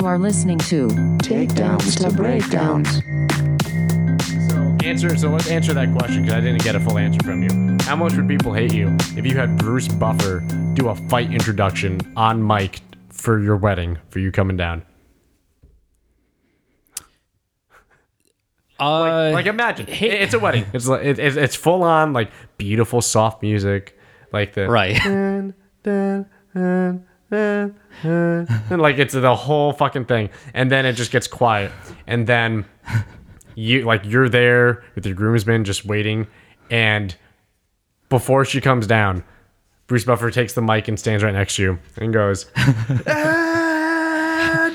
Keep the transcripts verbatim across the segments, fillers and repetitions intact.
You are listening to Takedowns to Breakdowns. So, answer, so let's answer that question, because I didn't get a full answer from you. How much would people hate you if you had Bruce Buffer do a fight introduction on mic for your wedding, for you coming down? Uh, like, like imagine hate- it's a wedding. It's like it, it's full on like beautiful soft music, like the right. Dun, dun, dun. Uh, uh, and like it's the whole fucking thing, and then it just gets quiet, and then you like you're there with your groomsmen just waiting, and before she comes down, Bruce Buffer takes the mic and stands right next to you and goes, "And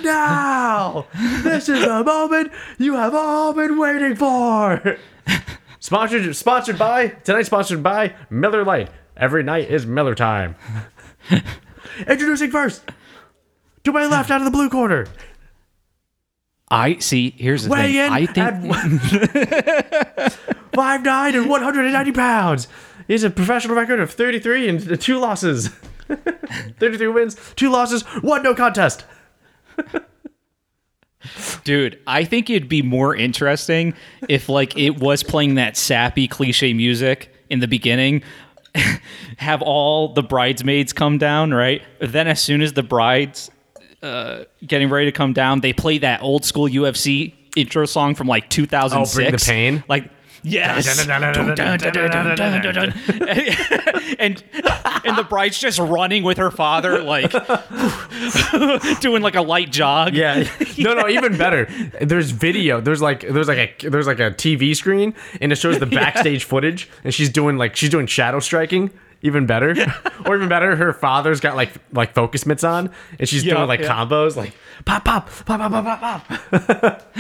now this is the moment you have all been waiting for." Sponsored, sponsored by tonight. Sponsored by Miller Lite. Every night is Miller time. Introducing first, to my left out of the blue corner. I see. Here's the Weigh thing. In I think five nine and one hundred and ninety pounds. He has a professional record of thirty three and two losses, thirty three wins, two losses, one no contest. Dude, I think it'd be more interesting if like it was playing that sappy cliche music in the beginning. Have all the bridesmaids come down, right? Then as soon as the bride's uh, getting ready to come down, they play that old school U F C intro song from like two thousand six. Oh, Bring the Pain? Like, yes. And and the bride's just running with her father, like doing like a light jog. Yeah. No, no, even better. There's video. There's like there's like a there's like a T V screen, and it shows the backstage yeah. footage, and she's doing like she's doing shadow striking. Even better. Yeah. Or even better, her father's got like like focus mitts on, and she's yep, doing like yep. combos like pop pop pop pop pop pop pop.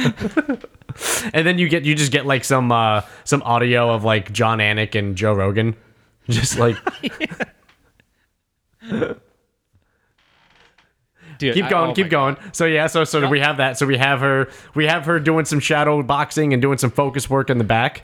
And then you get you just get like some uh, some audio of like John Anik and Joe Rogan, just like. Dude, keep going, I, oh keep going. God. So yeah, so so yeah. we have that. So we have her, we have her doing some shadow boxing and doing some focus work in the back.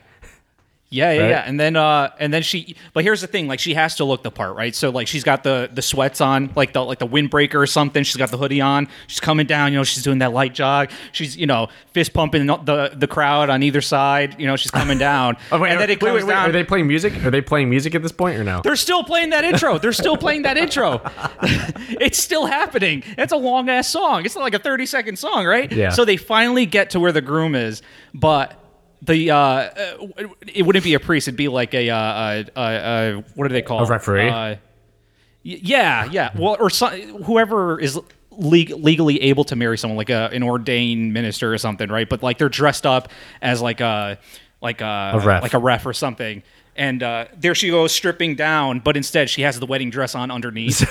Yeah, yeah, right? yeah. And then uh, and then she. But here's the thing: like she has to look the part, right? So like she's got the the sweats on, like the like the windbreaker or something. She's got the hoodie on. She's coming down. You know, she's doing that light jog. She's you know fist pumping the the crowd on either side. You know, she's coming down. oh, wait, and then it comes wait, wait, wait, down. Are they playing music? Are they playing music at this point or no? They're still playing that intro. They're still playing that intro. It's still happening. That's a long ass song. It's not like a thirty second song, right? Yeah. So they finally get to where the groom is, but. The uh, it wouldn't be a priest. It'd be like a uh, uh, uh, uh, what do they call it? A referee. Uh, yeah, yeah. Well, or so, whoever is leg- legally able to marry someone, like a, an ordained minister or something, right? But like they're dressed up as like a like a, a ref. like a ref or something. And uh, there she goes stripping down, but instead she has the wedding dress on underneath.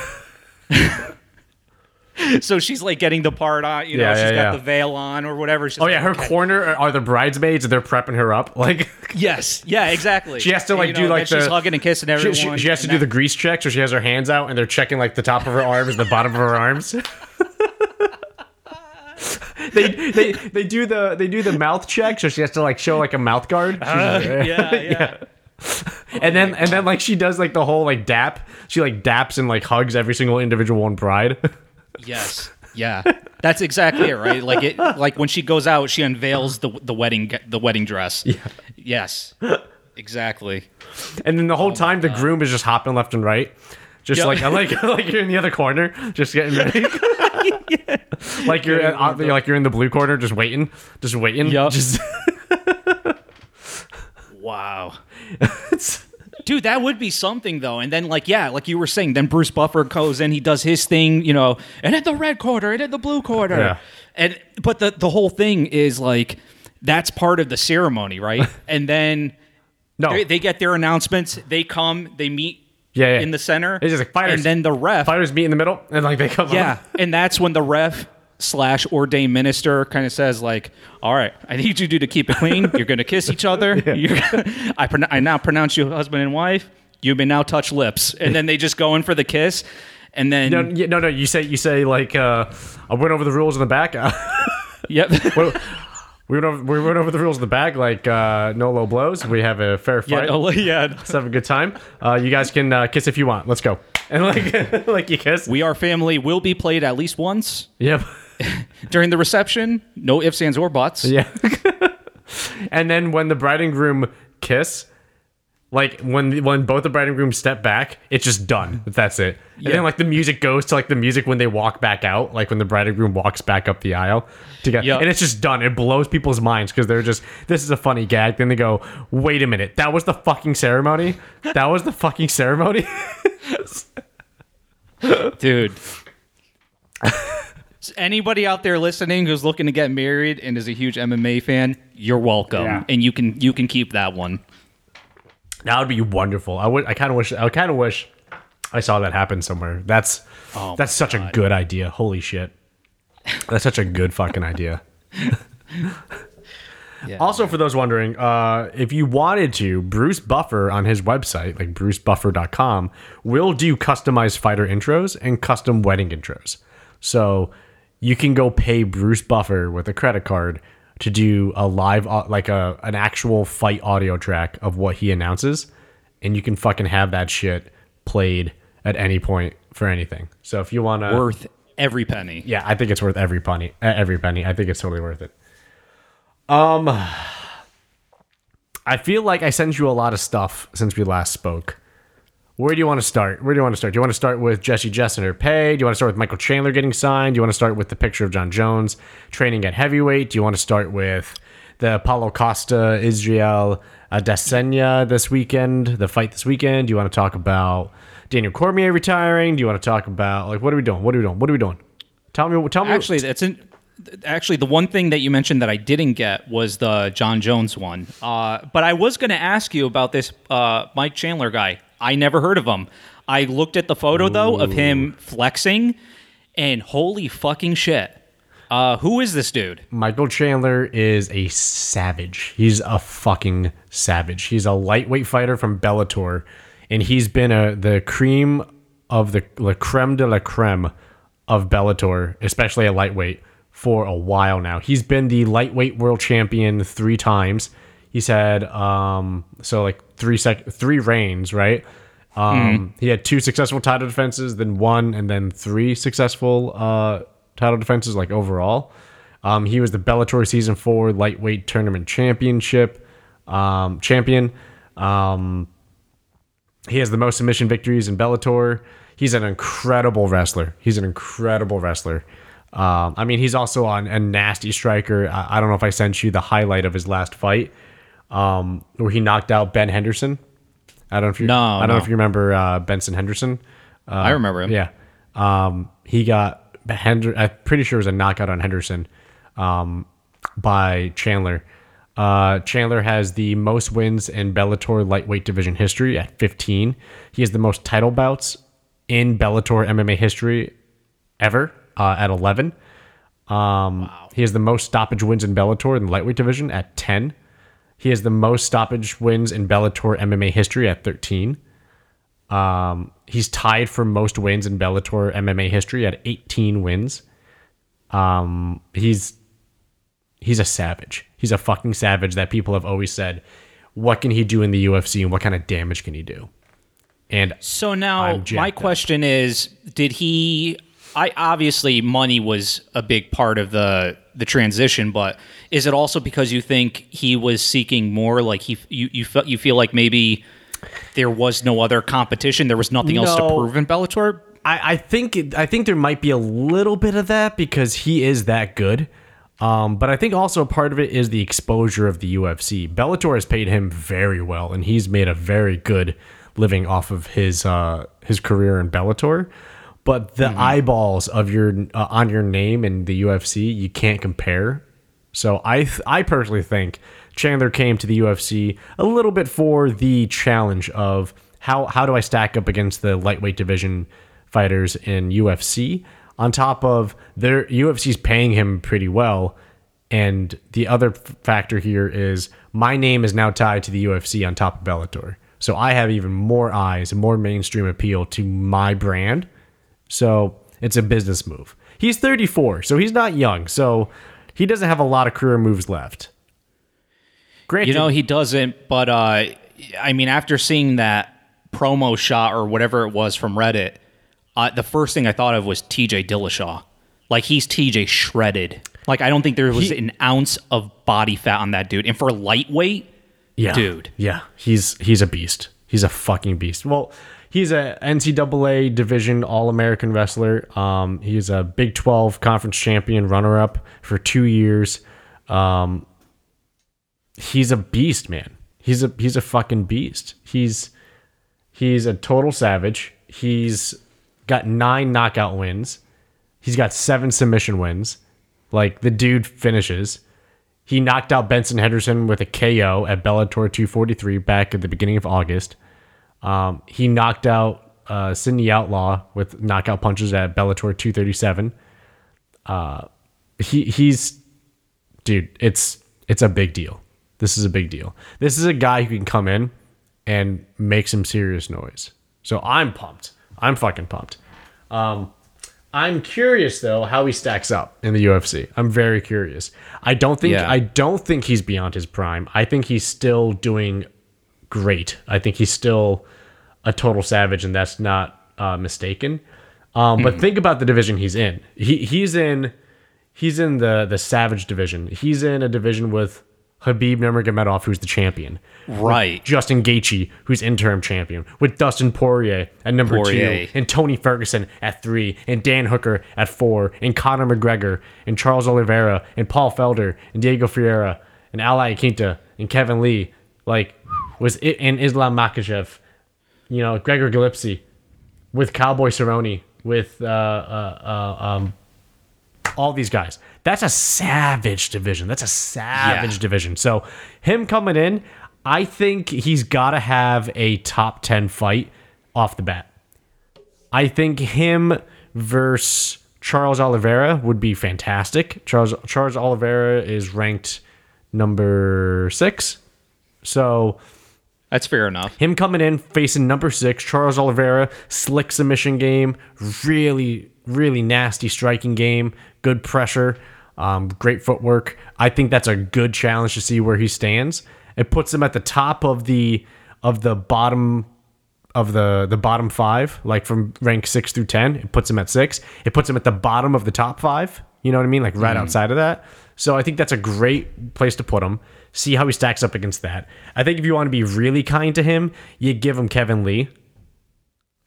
So she's like getting the part on, you know, yeah, she's yeah, got yeah. the veil on or whatever. She's oh, like, yeah, her okay. corner are the bridesmaids, and they're prepping her up. Like, yes, yeah, exactly. She has to like and, do know, like the, she's hugging and kissing everyone. She, she, she has to do that. The grease check, so she has her hands out, and they're checking like the top of her arms and the bottom of her arms. they they they do the they do the mouth check, so she has to like show like a mouth guard. Uh, like, yeah, yeah. yeah. And oh then and then like she does like the whole like dap. She like daps and like hugs every single individual one bride. Yes. Yeah. That's exactly it, right? Like it like when she goes out, she unveils the the wedding the wedding dress. Yeah. Yes. Exactly. And then the whole oh time the groom is just hopping left and right. Just yep. like I like like you're in the other corner, just getting ready. yeah. Like you're yeah, in, like you're in the blue corner just waiting, just waiting. Yep. Just wow. It's Dude, that would be something, though. And then, like, yeah, like you were saying, then Bruce Buffer goes in, he does his thing, you know, and at the red quarter, and at the blue quarter. Yeah. And But the, the whole thing is, like, that's part of the ceremony, right? And then no. they, they get their announcements, they come, they meet yeah, yeah. in the center. It's just like fighters. And then the ref. Fighters meet in the middle, and, like, they come Yeah, on. And that's when the ref slash ordained minister kind of says like, all right, I need you two to keep it clean. You're going to kiss each other. Yeah. You're gonna, I, pro- I now pronounce you husband and wife. You may now touch lips. And then they just go in for the kiss. And then no, no, no you say, you say like, uh, I went over the rules in the back. yep. We went over, we went over the rules in the back, like uh, no low blows. We have a fair fight. Yeah, no, yeah. Let's have a good time. Uh, you guys can uh, kiss if you want. Let's go. And like, like you kiss. We Are Family will be played at least once. Yep. During the reception, no ifs, ands, or buts. Yeah. And then when the bride and groom kiss, like when the, when both the bride and groom step back, it's just done. That's it. And yeah. then like the music goes to like the music when they walk back out, like when the bride and groom walks back up the aisle together. Yep. And it's just done. It blows people's minds because they're just, this is a funny gag. Then they go, wait a minute, that was the fucking ceremony? That was the fucking ceremony? Dude. Anybody out there listening who's looking to get married and is a huge M M A fan, you're welcome. Yeah. And you can you can keep that one. That would be wonderful. I would. I kind of wish. I kind of wish I saw that happen somewhere. That's oh that's such God. a good idea. Holy shit, that's such a good fucking idea. Yeah, also, man. For those wondering, uh, if you wanted to, Bruce Buffer on his website, like bruce buffer dot com, will do customized fighter intros and custom wedding intros. So you can go pay Bruce Buffer with a credit card to do a live, like a an actual fight audio track of what he announces, and you can fucking have that shit played at any point for anything. So if you want to, worth every penny. Yeah, I think it's worth every penny. Every penny. I think it's totally worth it. Um, I feel like I sent you a lot of stuff since we last spoke. Where do you want to start? Where do you want to start? Do you want to start with Jesse Jess and her pay? Do you want to start with Michael Chandler getting signed? Do you want to start with the picture of John Jones training at heavyweight? Do you want to start with the Paulo Costa, Israel Adesanya this weekend, the fight this weekend? Do you want to talk about Daniel Cormier retiring? Do you want to talk about, like, what are we doing? What are we doing? What are we doing? Tell me. Tell me. Actually, that's an... Actually, the one thing that you mentioned that I didn't get was the John Jones one. Uh, but I was going to ask you about this uh, Mike Chandler guy. I never heard of him. I looked at the photo, Ooh. though, of him flexing, and holy fucking shit. Uh, who is this dude? Michael Chandler is a savage. He's a fucking savage. He's a lightweight fighter from Bellator, and he's been a, the cream of the la creme de la creme of Bellator, especially a lightweight, for a while now. He's been the lightweight world champion three times. He's had, um, so like three sec- three reigns, right? Um, mm. He had two successful title defenses, then one, and then three successful uh, title defenses, like overall. Um, he was the Bellator Season four Lightweight Tournament Championship um, champion. Um, he has the most submission victories in Bellator. He's an incredible wrestler. He's an incredible wrestler. Um, I mean, he's also on a nasty striker. I, I don't know if I sent you the highlight of his last fight, um, where he knocked out Ben Henderson. I don't know if you. No, I don't no. know if you remember uh, Benson Henderson. Uh, I remember him. Yeah, um, he got Henderson. I'm pretty sure it was a knockout on Henderson um, by Chandler. Uh, Chandler has the most wins in Bellator lightweight division history at fifteen. He has the most title bouts in Bellator M M A history ever. Uh, at eleven. Um, wow. He has the most stoppage wins in Bellator in the lightweight division at ten. He has the most stoppage wins in Bellator M M A history at thirteen. Um, he's tied for most wins in Bellator M M A history at eighteen wins. Um, he's he's a savage. He's a fucking savage that people have always said, what can he do in the U F C and what kind of damage can he do? And so now my question up. is, did he... I obviously money was a big part of the the transition, but is it also because you think he was seeking more? Like he, you you felt you feel like maybe there was no other competition, there was nothing no, else to prove in Bellator. I, I think it, I think there might be a little bit of that because he is that good, um, but I think also part of it is the exposure of the U F C. Bellator has paid him very well, and he's made a very good living off of his uh, his career in Bellator. But the mm-hmm. eyeballs of your uh, on your name in the U F C, you can't compare. So I th- I personally think Chandler came to the U F C a little bit for the challenge of how how do I stack up against the lightweight division fighters in U F C. On top of their U F C's paying him pretty well, and the other f- factor here is my name is now tied to the U F C on top of Bellator. So I have even more eyes and more mainstream appeal to my brand. So it's a business move. He's thirty-four, so he's not young. So he doesn't have a lot of career moves left. Granted, you know, he doesn't. But uh, I mean, after seeing that promo shot or whatever it was from Reddit, uh, the first thing I thought of was T J Dillashaw. Like, he's T J shredded. Like, I don't think there was he, an ounce of body fat on that dude. And for lightweight, yeah, dude. Yeah, he's he's a beast. He's a fucking beast. Well, he's a N C double A division All-American wrestler. Um, he's a Big twelve conference champion runner-up for two years. Um, he's a beast, man. He's a he's a fucking beast. He's he's a total savage. He's got nine knockout wins. He's got seven submission wins. Like, the dude finishes. He knocked out Benson Henderson with a K O at Bellator two forty-three back at the beginning of August. Um, he knocked out uh, Sydney Outlaw with knockout punches at Bellator two thirty-seven. Uh, he he's dude. It's it's a big deal. This is a big deal. This is a guy who can come in and make some serious noise. So I'm pumped. I'm fucking pumped. Um, I'm curious though how he stacks up in the U F C. I'm very curious. I don't think yeah. I don't think he's beyond his prime. I think he's still doing great. I think he's still a total savage, and that's not uh, mistaken. Um, mm-hmm. But think about the division he's in. He he's in he's in the the savage division. He's in a division with Khabib Nurmagomedov, who's the champion, right? With Justin Gaethje, who's interim champion, with Dustin Poirier at number Poirier. two, and Tony Ferguson at three, and Dan Hooker at four, and Conor McGregor, and Charles Oliveira, and Paul Felder, and Diego Ferreira, and Ali Akinta, and Kevin Lee, like was it, and Islam Makachev, you know, Gregor Gillespie, with Cowboy Cerrone, with uh, uh, uh, um, all these guys. That's a savage division. That's a savage yeah. division. So him coming in, I think he's got to have a top ten fight off the bat. I think him versus Charles Oliveira would be fantastic. Charles Charles Oliveira is ranked number six. So that's fair enough. Him coming in facing number six, Charles Oliveira, slick submission game, really, really nasty striking game, good pressure, um, great footwork. I think that's a good challenge to see where he stands. It puts him at the top of the of the bottom of the the bottom five, like from rank six through ten. It puts him at six. It puts him at the bottom of the top five. You know what I mean? Like right mm. outside of that. So I think that's a great place to put him. See how he stacks up against that. I think if you want to be really kind to him, you give him Kevin Lee.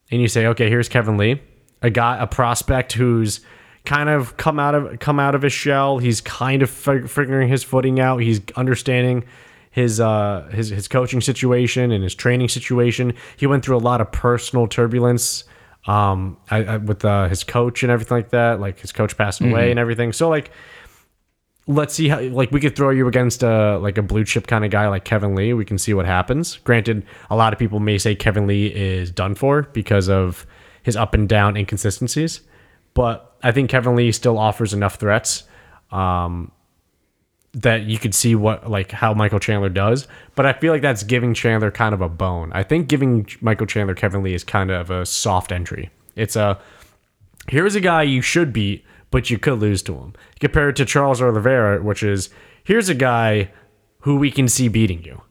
And you say, okay, here's Kevin Lee. A guy, a prospect who's kind of come out of come out of his shell. He's kind of figuring his footing out. He's understanding his uh his his coaching situation and his training situation. He went through a lot of personal turbulence um I, I, with uh, his coach and everything like that. Like his coach passed away mm-hmm. and everything. So like, let's see how like we could throw you against a like a blue chip kind of guy like Kevin Lee. We can see what happens. Granted, a lot of people may say Kevin Lee is done for because of his up and down inconsistencies, but I think Kevin Lee still offers enough threats um, that you could see what like how Michael Chandler does. But I feel like that's giving Chandler kind of a bone. I think giving Michael Chandler Kevin Lee is kind of a soft entry. It's a here's a guy you should beat, but you could lose to him. Compared to Charles Oliveira, which is here's a guy who we can see beating you.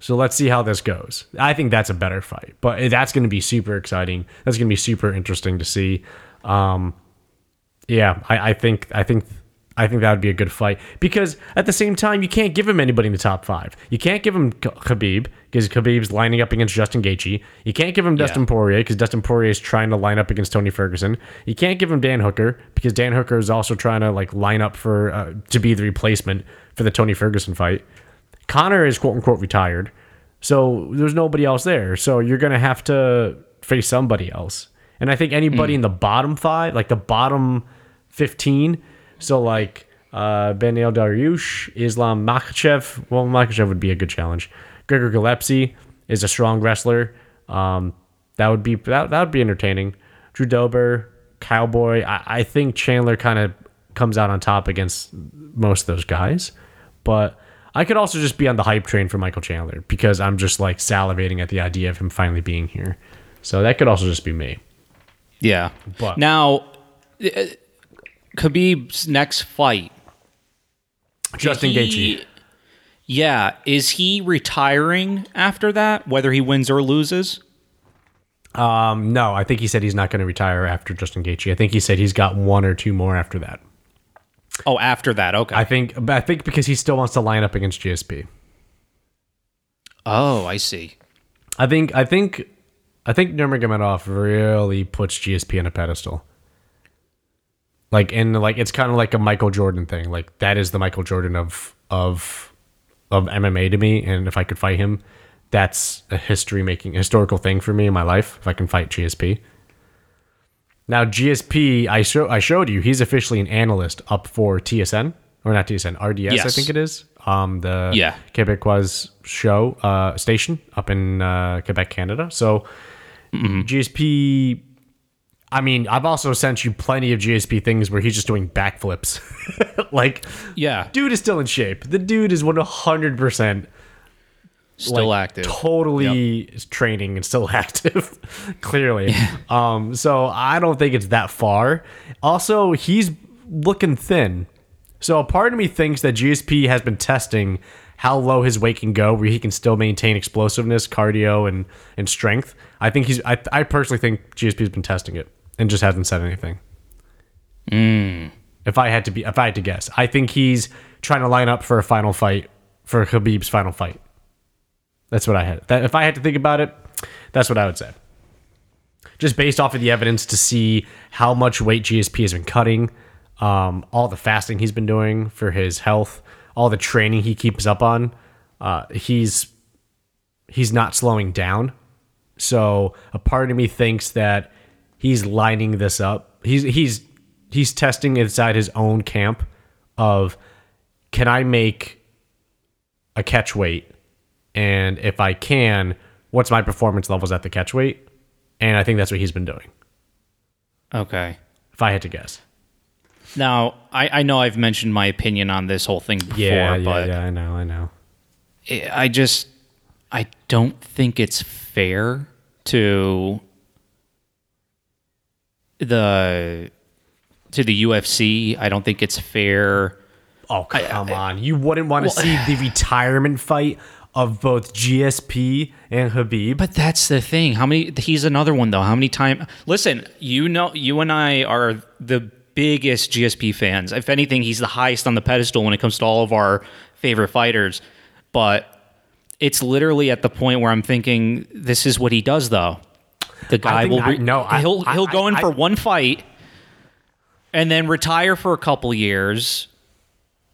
So let's see how this goes. I think that's a better fight, but that's going to be super exciting. That's going to be super interesting to see. Um, yeah, I, I think I think I think that would be a good fight because at the same time you can't give him anybody in the top five. You can't give him Khabib because Khabib's lining up against Justin Gaethje. You can't give him yeah. Dustin Poirier because Dustin Poirier is trying to line up against Tony Ferguson. You can't give him Dan Hooker because Dan Hooker is also trying to like line up for uh, to be the replacement for the Tony Ferguson fight. Connor is quote unquote retired, so there's nobody else there. So you're gonna have to face somebody else, and I think anybody mm. in the bottom five, like the bottom fifteen, so like uh, Benel Dariush, Islam Makachev. Well, Makachev would be a good challenge. Gregor Gillespie is a strong wrestler. Um, that would be that, that would be entertaining. Drew Dober, Cowboy. I, I think Chandler kind of comes out on top against most of those guys, but I could also just be on the hype train for Michael Chandler because I'm just like salivating at the idea of him finally being here. So that could also just be me. Yeah. But now, Khabib's next fight. Justin Gaethje. Yeah. Is he retiring after that, whether he wins or loses? Um, no, I think he said he's not going to retire after Justin Gaethje. I think he said he's got one or two more after that. Oh, after that, okay. I think, I think because he still wants to line up against G S P. Oh, I see. I think, I think, I think Nurmagomedov really puts G S P on a pedestal. Like, and like, it's kind of like a Michael Jordan thing. Like, that is the Michael Jordan of of of M M A to me. And if I could fight him, that's a history making historical thing for me in my life. If I can fight G S P. Now, G S P, I show I showed you, he's officially an analyst up for T S N, or not T S N, R D S, yes. I think it is. Um, the yeah. Quebecois show uh, station up in uh, Quebec, Canada. So mm-hmm. G S P, I mean, I've also sent you plenty of G S P things where he's just doing backflips. Like, yeah, dude is still in shape. The dude is one hundred percent still like, active, totally yep. training and still active. Clearly, yeah. um, so I don't think it's that far. Also, he's looking thin, so a part of me thinks that G S P has been testing how low his weight can go, where he can still maintain explosiveness, cardio, and and strength. I think he's. I, I personally think G S P's been testing it and just hasn't said anything. Mm. If I had to be, if I had to guess, I think he's trying to line up for a final fight, for Khabib's final fight. That's what I had. That, if I had to think about it, that's what I would say. Just based off of the evidence to see how much weight G S P has been cutting, um, all the fasting he's been doing for his health, all the training he keeps up on, uh, he's he's not slowing down. So a part of me thinks that he's lining this up. He's he's he's testing inside his own camp of, can I make a catch weight? And if I can, what's my performance levels at the catch weight? And I think that's what he's been doing. Okay. If I had to guess. Now, I, I know I've mentioned my opinion on this whole thing before. Yeah, yeah, but yeah, I know, I know. I just, I don't think it's fair to the to the U F C. I don't think it's fair. Oh, come I, I, on. You wouldn't want to well, see the retirement fight of both G S P and Khabib. But that's the thing. How many? He's another one, though. How many times? Listen, you know, you and I are the biggest G S P fans. If anything, he's the highest on the pedestal when it comes to all of our favorite fighters. But it's literally at the point where I'm thinking, this is what he does, though. The guy will re- I, no, he'll I, he'll I, go in I, for I, one fight and then retire for a couple years.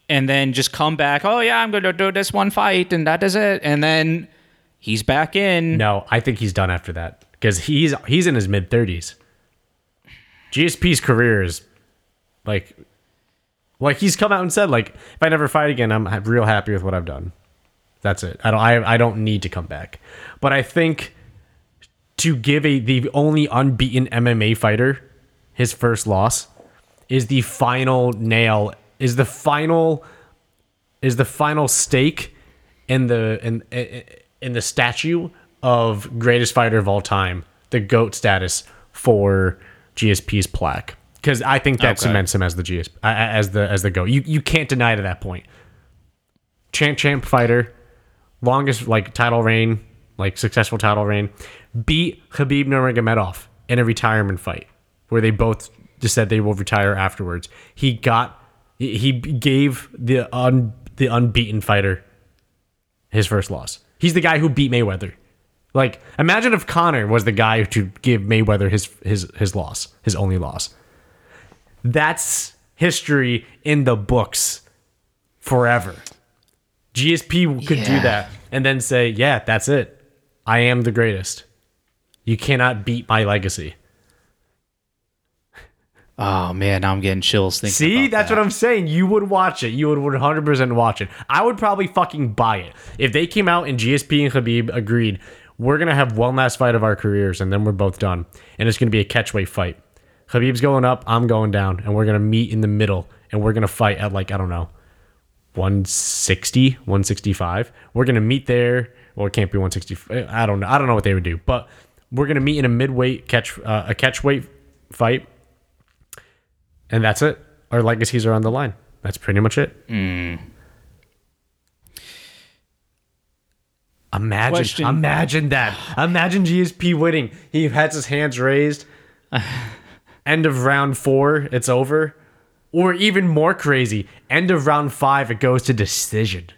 And then just come back, oh, yeah, I'm going to do this one fight, and that is it. And then he's back in. No, I think he's done after that because he's he's in his mid-thirties. G S P's career is, like, like, he's come out and said, like, if I never fight again, I'm real happy with what I've done. That's it. I don't, I, I don't need to come back. But I think to give a the only unbeaten M M A fighter his first loss is the final nail Is the final is the final stake in the in in the statue of greatest fighter of all time, the GOAT status for G S P's plaque, because I think that okay. cements him as the G S P as the as the GOAT. You you can't deny it at that point. Champ champ fighter, longest like title reign, like successful title reign, beat Khabib Nurmagomedov in a retirement fight where they both just said they will retire afterwards. He got. He gave the un, the unbeaten fighter his first loss. He's the guy who beat Mayweather. Like, imagine if Conor was the guy to give Mayweather his his his loss, his only loss. That's history in the books forever. G S P could yeah. do that and then say, yeah, that's it. I am the greatest. You cannot beat my legacy. Oh, man, now I'm getting chills thinking See, about that's that. What I'm saying. You would watch it. You would one hundred percent watch it. I would probably fucking buy it. If they came out and G S P and Khabib agreed, we're going to have one last fight of our careers, and then we're both done. And it's going to be a catchweight fight. Khabib's going up, I'm going down, and we're going to meet in the middle, and we're going to fight at, like, I don't know, one sixty, one sixty-five. We're going to meet there. Well, it can't be one sixty. I don't know. I don't know what they would do. But we're going to meet in a midweight catch, uh, a catchweight fight. And that's it. Our legacies are on the line. That's pretty much it. Mm. Imagine, Question. imagine that. Imagine G S P winning. He has his hands raised. End of round four, it's over. Or even more crazy, end of round five, it goes to decision.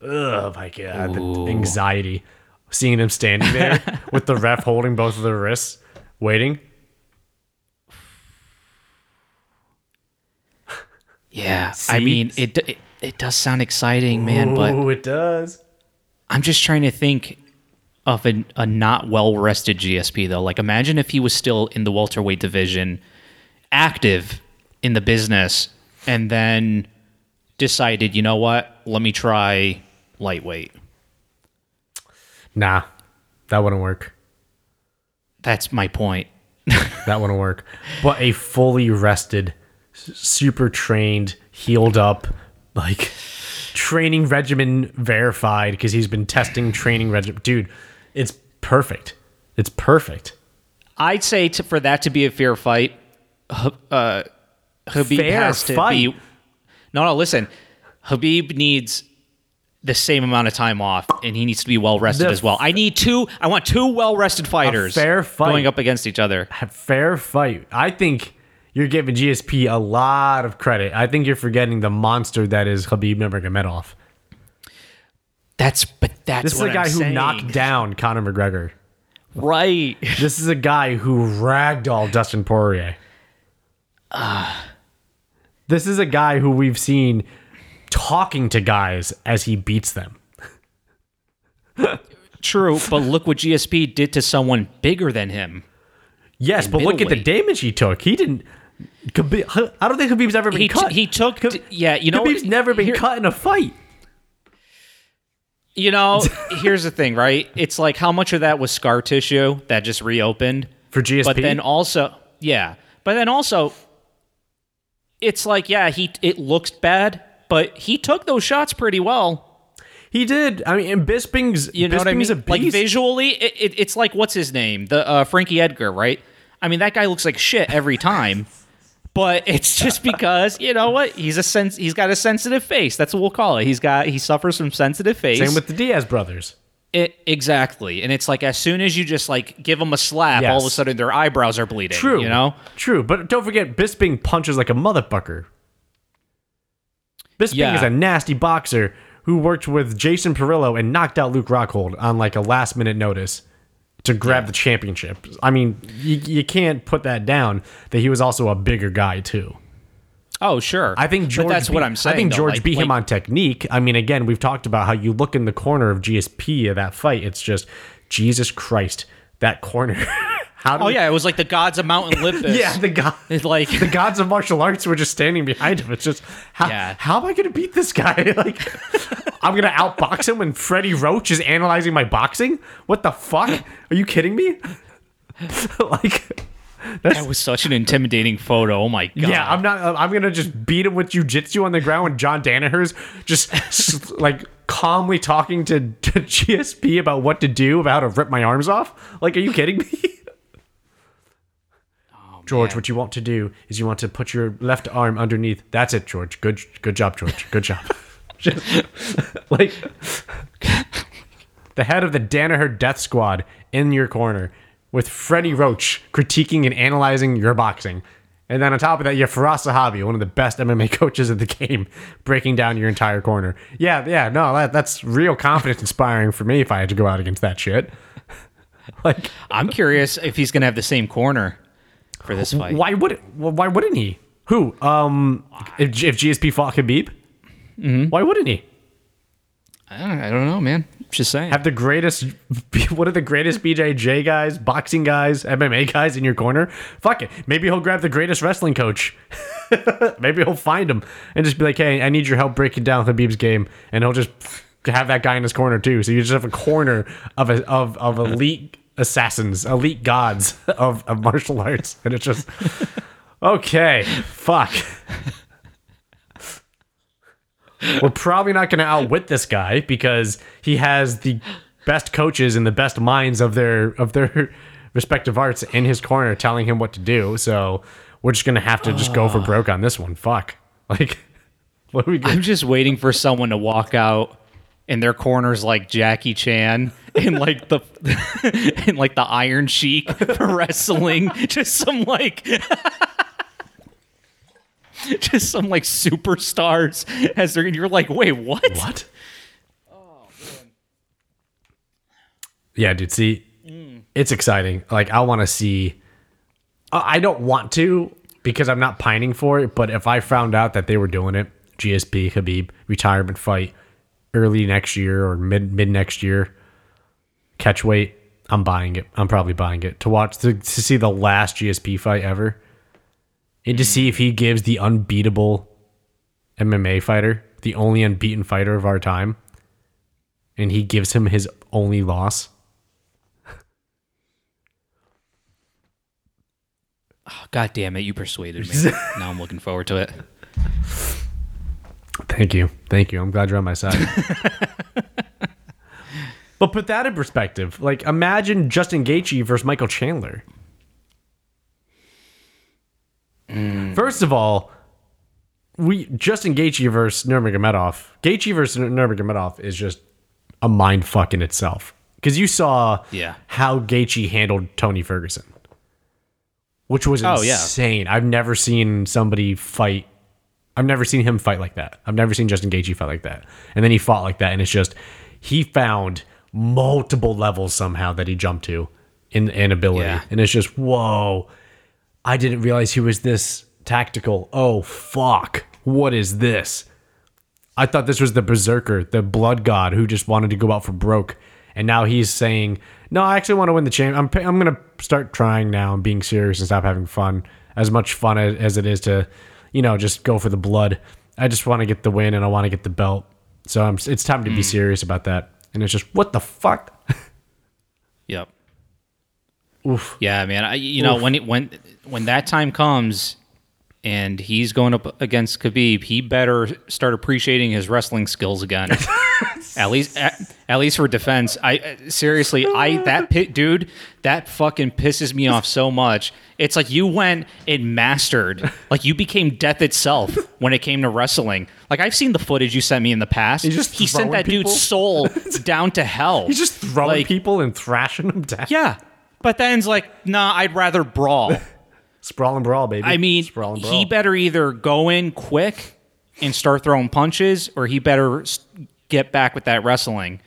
Oh my God, Ooh. the anxiety. Seeing him standing there with the ref holding both of their wrists, waiting. Yeah, Seats. I mean, it, it it does sound exciting, man. But Ooh, it does. I'm just trying to think of an, a not well-rested G S P, though. Like, imagine if he was still in the welterweight division, active in the business, and then decided, you know what, let me try lightweight. Nah, that wouldn't work. That's my point. That wouldn't work. But a fully rested, super trained, healed up, like... training regimen verified because he's been testing training regimen. Dude, it's perfect. It's perfect. I'd say to, for that to be a fair fight, uh, Khabib fair has to fight. be... No, no, listen. Khabib needs the same amount of time off, and he needs to be well-rested the, as well. I need two... I want two well-rested fighters fair fight. going up against each other. A fair fight. I think... You're giving G S P a lot of credit. I think you're forgetting the monster that is Khabib Nurmagomedov. That's but that's this is what a guy I'm who saying. knocked down Conor McGregor, right? This is a guy who ragdolled Dustin Poirier. Uh, this is a guy who we've seen talking to guys as he beats them. True, but look what G S P did to someone bigger than him. Yes, but look at the damage he took. He didn't. Khabib, I don't think Khabib's ever been he cut. T- he took, Khabib, yeah, you know, Khabib's never been here, cut in a fight. You know, here's the thing, right? It's like how much of that was scar tissue that just reopened for G S P, but then also, yeah, but then also, it's like, yeah, he it looks bad, but he took those shots pretty well. He did. I mean, and Bisping's, you know Bisping's what I mean? a beast. Like visually, it, it, it's like what's his name, the uh, Frankie Edgar, right? I mean, that guy looks like shit every time, but it's just because, you know what? He's a sens- He's got a sensitive face. That's what we'll call it. He's got he suffers from sensitive face. Same with the Diaz brothers. It, exactly, and it's like as soon as you just like give them a slap, yes. all of a sudden their eyebrows are bleeding. True, you know, true. But don't forget, Bisping punches like a motherfucker. Bisping yeah. is a nasty boxer who worked with Jason Perillo and knocked out Luke Rockhold on like a last minute notice to grab yeah. the championship. I mean, you, you can't put that down that he was also a bigger guy too. Oh, sure. I think George but that's beat, what I'm saying. I think though, George like, beat like, him on technique. I mean, again, we've talked about how you look in the corner of G S P of that fight. It's just, Jesus Christ, that corner. how do oh, we... yeah. It was like the gods of Mount Olympus. yeah. The, go- like... the gods of martial arts were just standing behind him. It's just, how, yeah. how am I going to beat this guy? Like, I'm going to outbox him when Freddie Roach is analyzing my boxing? What the fuck? Are you kidding me? like, that's... That was such an intimidating photo. Oh my God. Yeah, I'm not, I'm going to just beat him with jujitsu on the ground when John Danaher's just like calmly talking to, to G S P about what to do, about how to rip my arms off. Like, are you kidding me? Oh, George, man. What you want to do is you want to put your left arm underneath. That's it, George. Good, good job, George. Good job. Just, like the head of the Danaher Death Squad in your corner with Freddie Roach critiquing and analyzing your boxing. And then on top of that, you have Firas Sahabi, one of the best M M A coaches in the game, breaking down your entire corner. Yeah, yeah, no, that, that's real confidence inspiring for me if I had to go out against that shit. Like, I'm curious if he's going to have the same corner for this fight. Why would why wouldn't he? Who? Um, if, if G S P fought Khabib? Mm-hmm. Why wouldn't he? I don't, I don't know, man. Just saying. Have the greatest, one of the greatest B J J guys, boxing guys, M M A guys in your corner. Fuck it. Maybe he'll grab the greatest wrestling coach. Maybe he'll find him and just be like, hey, I need your help breaking down Khabib's game. And he'll just have that guy in his corner too. So you just have a corner of a, of, of elite assassins, elite gods of, of martial arts. And it's just, okay, fuck. We're probably not going to outwit this guy because he has the best coaches and the best minds of their of their respective arts in his corner telling him what to do. So we're just going to have to just go for broke on this one. Fuck. Like, what are we gonna- I'm just waiting for someone to walk out in their corners like Jackie Chan in like the in like the Iron Sheik for wrestling, just some like just some like superstars as they're, and you're like, wait, what? What? Oh man. Yeah, dude. See, mm. it's exciting. Like, I want to see. I don't want to because I'm not pining for it. But if I found out that they were doing it, G S P Khabib retirement fight early next year or mid mid next year, catch weight, I'm buying it. I'm probably buying it to watch to, to see the last G S P fight ever. And to see if he gives the unbeatable M M A fighter, the only unbeaten fighter of our time, and he gives him his only loss. Oh, God damn it, you persuaded me. Now I'm looking forward to it. Thank you. Thank you. I'm glad you're on my side. But put that in perspective. Like, imagine Justin Gaethje versus Michael Chandler. First of all, we Justin Gaethje versus Nurmagomedov. Gaethje versus Nurmagomedov is just a mind fuck in itself. Because you saw yeah. how Gaethje handled Tony Ferguson, which was oh, insane. Yeah. I've never seen somebody fight. I've never seen him fight like that. I've never seen Justin Gaethje fight like that. And then he fought like that, and it's just he found multiple levels somehow that he jumped to in, in ability, yeah. and it's just whoa. I didn't realize he was this tactical. Oh, fuck. What is this? I thought this was the berserker, the blood god who just wanted to go out for broke. And now he's saying, no, I actually want to win the champ. I'm I'm going to start trying now and being serious and stop having fun. As much fun as, as it is to, you know, just go for the blood. I just want to get the win and I want to get the belt. So I'm, it's time to be mm. serious about that. And it's just, what the fuck? Yep. Oof. Yeah, man. I, you Oof. know, when it, when when that time comes and he's going up against Khabib, he better start appreciating his wrestling skills again. at least at, at least for defense. I seriously, I that pit dude, that fucking pisses me off so much. It's like you went and mastered. Like you became death itself when it came to wrestling. Like I've seen the footage you sent me in the past. Just he sent that people? dude's soul down to hell. He's just throwing like, people and thrashing them down. Yeah. But then's like, nah, I'd rather brawl. Sprawl and brawl, baby. I mean, brawl brawl. He better either go in quick and start throwing punches, or he better get back with that wrestling.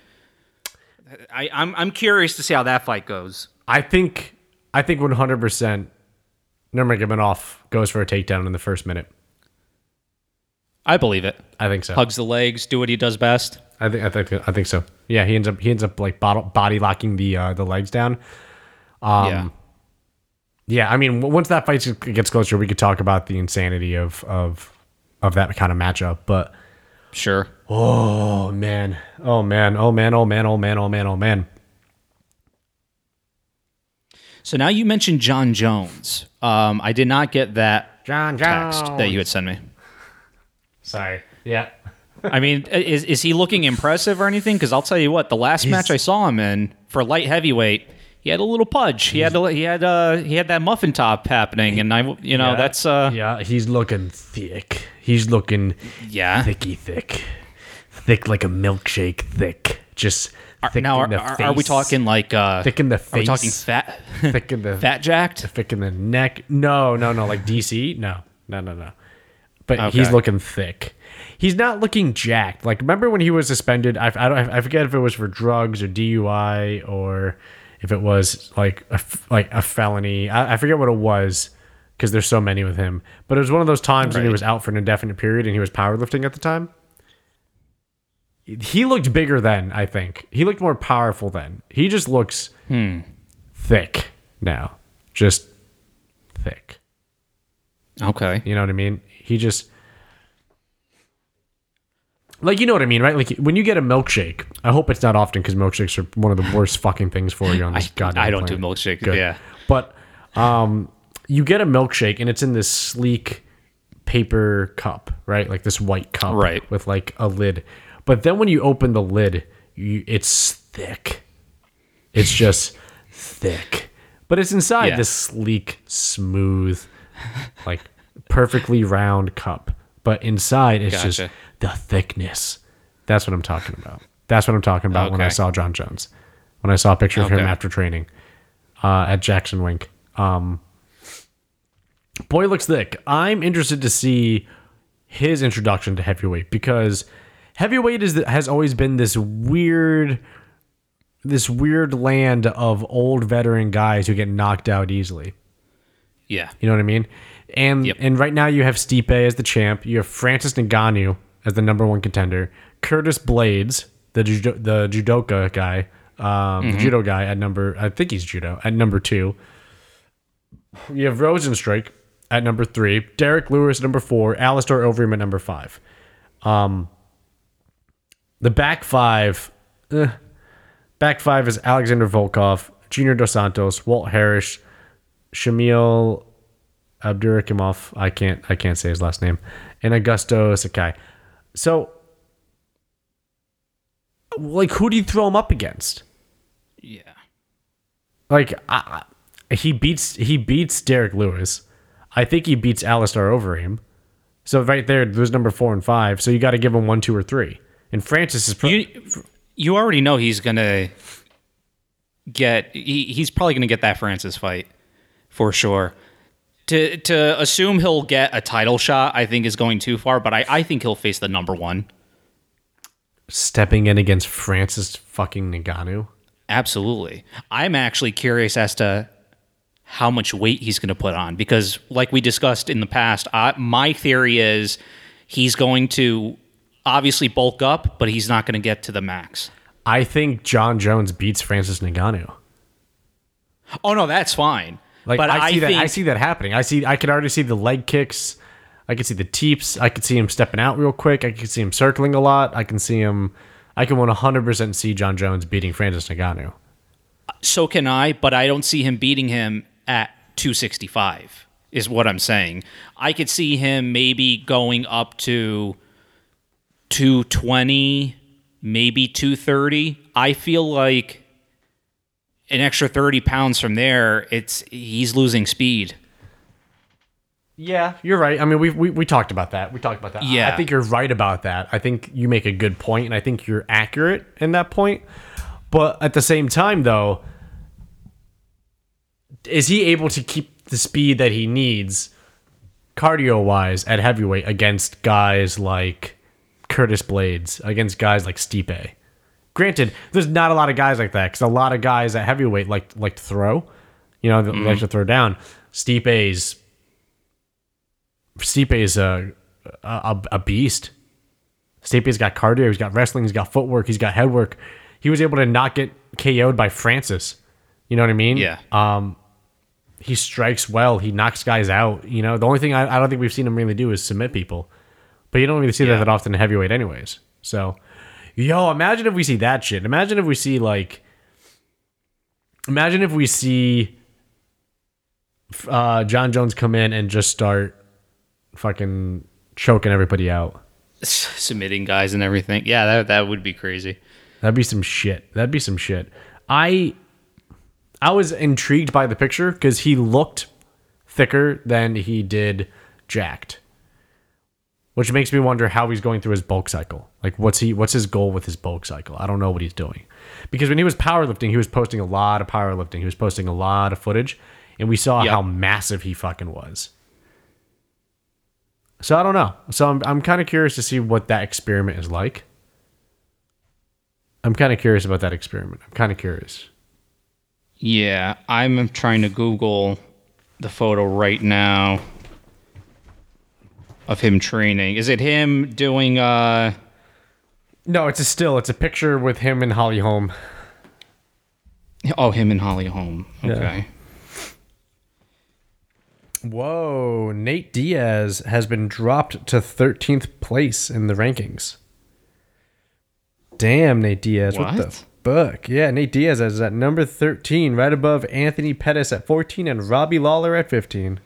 I, I'm I'm curious to see how that fight goes. I think I think one hundred percent Nurmagomedov goes for a takedown in the first minute. I believe it. I think so. Hugs the legs, do what he does best. I think I think I think so. Yeah, he ends up he ends up like body locking the uh, the legs down. Um, yeah. yeah, I mean, once that fight gets closer, we could talk about the insanity of, of, of that kind of matchup, but sure. Oh man. Oh man. Oh man. Oh man. Oh man. Oh man. Oh man. So now you mentioned John Jones. Um, I did not get that John Jones text that you had sent me. Sorry. Yeah. I mean, is, is he looking impressive or anything? Cause I'll tell you what, the last He's... match I saw him in for light heavyweight, he had a little pudge. He had a, he had uh he had that muffin top happening, and I you know yeah, that's uh yeah he's looking thick. He's looking yeah thicky thick, thick like a milkshake thick. Just are, thick now in the are, face. Are we talking like uh, thick in the face? Are we talking fat? Thick in the fat jacked? Thick in the neck? No no no like D C? No no no no. But okay. He's looking thick. He's not looking jacked. Like remember when he was suspended? I I, don't, I forget if it was for drugs or D U I or. If it was like a, like a felony, I, I forget what it was because there's so many with him. But it was one of those times right. when he was out for an indefinite period and he was powerlifting at the time. He looked bigger then, I think. He looked more powerful then. He just looks hmm. thick now. Just thick. Okay. You know what I mean? He just... Like, you know what I mean, right? Like, when you get a milkshake, I hope it's not often because milkshakes are one of the worst fucking things for you on this I, goddamn I don't planet. do milkshakes, Good. yeah. But um, you get a milkshake, and it's in this sleek paper cup, right? Like this white cup right. with, like, a lid. But then when you open the lid, you, it's thick. It's just thick. But it's inside yeah. this sleek, smooth, like, perfectly round cup. But inside, it's gotcha. just... the thickness. That's what I'm talking about. That's what I'm talking about okay. when I saw John Jones. when I saw a picture okay. of him after training uh, at Jackson Wink. Um, boy looks thick. I'm interested to see his introduction to heavyweight, because heavyweight is the, has always been this weird, this weird land of old veteran guys who get knocked out easily. Yeah. You know what I mean? And yep. and right now you have Stipe as the champ. You have Francis Ngannou as the number one contender. Curtis Blaydes, the judo, the judoka guy, um, mm-hmm. the judo guy at number, I think he's judo, at number two. You have Rosenstrike at number three. Derrick Lewis at number four. Alistair Overeem at number five. Um, the back five, eh, back five is Alexander Volkov, Junior Dos Santos, Walt Harris, Shamil Abdurakhimov, I can't I can't say his last name, and Augusto Sakai. So, like, who do you throw him up against? Yeah. Like, I, he beats he beats Derrick Lewis. I think he beats Alistair Overeem. So right there, there's number four and five. So you got to give him one, two, or three. And Francis is. Pro- you you already know he's gonna get. He, he's probably gonna get that Francis fight for sure. To to assume he'll get a title shot, I think, is going too far, but I, I think he'll face the number one. Stepping in against Francis fucking Ngannou? Absolutely. I'm actually curious as to how much weight he's going to put on, because like we discussed in the past, I, my theory is he's going to obviously bulk up, but he's not going to get to the max. I think John Jones beats Francis Ngannou. Oh, no, that's fine. Like, but I see I that think, I see that happening. I see I can already see the leg kicks. I can see the teeps. I can see him stepping out real quick. I can see him circling a lot. I can see him I can one hundred percent see John Jones beating Francis Ngannou. So can I, but I don't see him beating him at two sixty-five is what I'm saying. I could see him maybe going up to two twenty, maybe two thirty. I feel like an extra thirty pounds from there, it's he's losing speed. Yeah, you're right. I mean, we we we talked about that. We talked about that. Yeah. I think you're right about that. I think you make a good point, and I think you're accurate in that point. But at the same time, though, is he able to keep the speed that he needs cardio-wise at heavyweight against guys like Curtis Blaydes, against guys like Stipe? Granted, there's not a lot of guys like that, because a lot of guys at heavyweight like like to throw, you know, mm-hmm. like to throw down. Stipe's Stipe's a, a a beast. Stipe's got cardio, he's got wrestling, he's got footwork, he's got headwork. He was able to not get K O'd by Francis. You know what I mean? Yeah. Um, he strikes well. He knocks guys out. You know, the only thing I, I don't think we've seen him really do is submit people, but you don't really see yeah. that that often in heavyweight, anyways. So. Yo, imagine if we see that shit. Imagine if we see, like... Imagine if we see uh, John Jones come in and just start fucking choking everybody out. Submitting guys and everything. Yeah, that that would be crazy. That'd be some shit. That'd be some shit. I, I was intrigued by the picture because he looked thicker than he did jacked. Which makes me wonder how he's going through his bulk cycle. Like, what's he? What's his goal with his bulk cycle? I don't know what he's doing. Because when he was powerlifting, he was posting a lot of powerlifting. He was posting a lot of footage. And we saw yep. how massive he fucking was. So I don't know. So I'm I'm kind of curious to see what that experiment is like. I'm kind of curious about that experiment. I'm kind of curious. Yeah, I'm trying to Google the photo right now. Of him training. Is it him doing... Uh... No, it's a still. It's a picture with him and Holly Holm. Oh, him and Holly Holm. Okay. Yeah. Whoa. Nate Diaz has been dropped to thirteenth place in the rankings. Damn, Nate Diaz. What, what the fuck? Yeah, Nate Diaz is at number thirteen, right above Anthony Pettis at fourteen and Robbie Lawler at fifteen.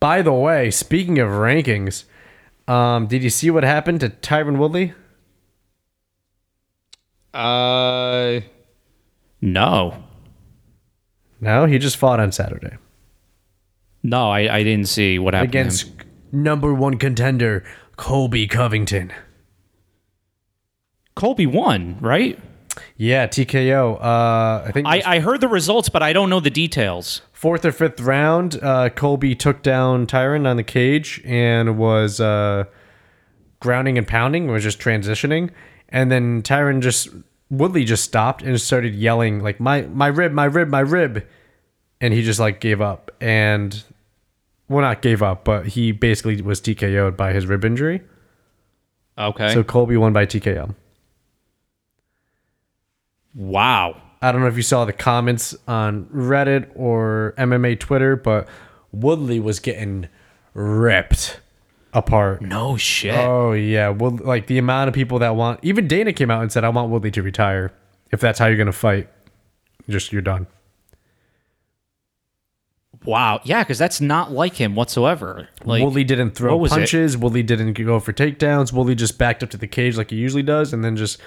By the way, speaking of rankings, um, did you see what happened to Tyron Woodley? Uh, no. No, he just fought on Saturday. No, I, I didn't see what happened against to him. Number one contender Colby Covington. Colby won, right? Yeah, T K O. Uh, I think I, I heard the results, but I don't know the details. Fourth or fifth round, uh, Colby took down Tyron on the cage and was uh, grounding and pounding, was just transitioning. And then Tyron just, Woodley just stopped and started yelling, like, my, my rib, my rib, my rib. And he just, like, gave up. And, well, not gave up, but he basically was T K O'd by his rib injury. Okay. So Colby won by T K O. Wow. I don't know if you saw the comments on Reddit or M M A Twitter, but Woodley was getting ripped apart. No shit. Oh, yeah. Well, like the amount of people that want... Even Dana came out and said, I want Woodley to retire. If that's how you're going to fight, just you're done. Wow. Yeah, because that's not like him whatsoever. Like, Woodley didn't throw punches. It? Woodley didn't go for takedowns. Woodley just backed up to the cage like he usually does and then just...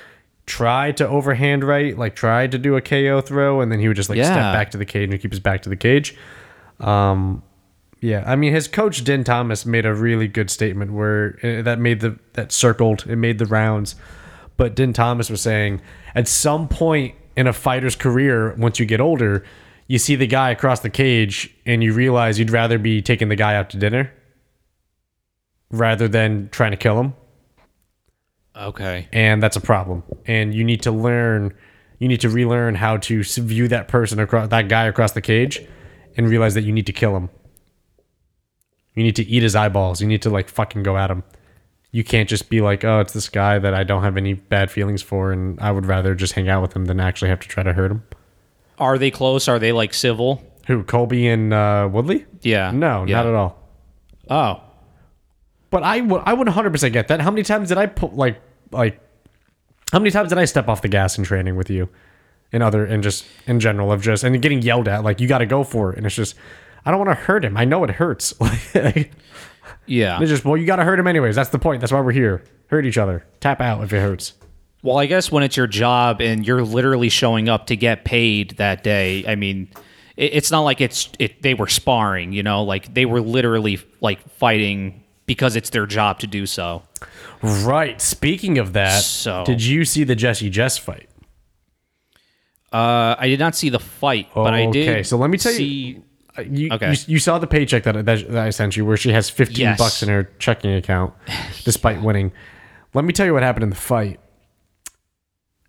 try to overhand right, like try to do a K O throw, and then he would just like yeah. step back to the cage and keep his back to the cage. Um, yeah, I mean, his coach Din Thomas made a really good statement where uh, that made the that circled it made the rounds. But Din Thomas was saying at some point in a fighter's career, once you get older, you see the guy across the cage and you realize you'd rather be taking the guy out to dinner rather than trying to kill him. Okay. And that's a problem. And you need to learn, you need to relearn how to view that person across, that guy across the cage, and realize that you need to kill him. You need to eat his eyeballs. You need to like fucking go at him. You can't just be like, oh, it's this guy that I don't have any bad feelings for, and I would rather just hang out with him than actually have to try to hurt him. Are they close? Are they like civil? Who, Colby and uh, Woodley? Yeah. No, yeah. Not at all. Oh. But I would, I would one hundred percent get that. How many times did I put like, like, how many times did I step off the gas in training with you, and other, and just in general of just and getting yelled at like you got to go for it, and it's just I don't want to hurt him. I know it hurts. Like, yeah. It's just well, you got to hurt him anyways. That's the point. That's why we're here. Hurt each other. Tap out if it hurts. Well, I guess when it's your job and you're literally showing up to get paid that day, I mean, it, it's not like it's it. They were sparring, you know, like they were literally like fighting. Because it's their job to do so. Right. Speaking of that, so, did you see the Jesse Jess fight? Uh, I did not see the fight, but okay. I did. Okay, so let me tell see, you, you, okay. you. You saw the paycheck that, that, that I sent you where she has fifteen yes. bucks in her checking account despite yeah. winning. Let me tell you what happened in the fight.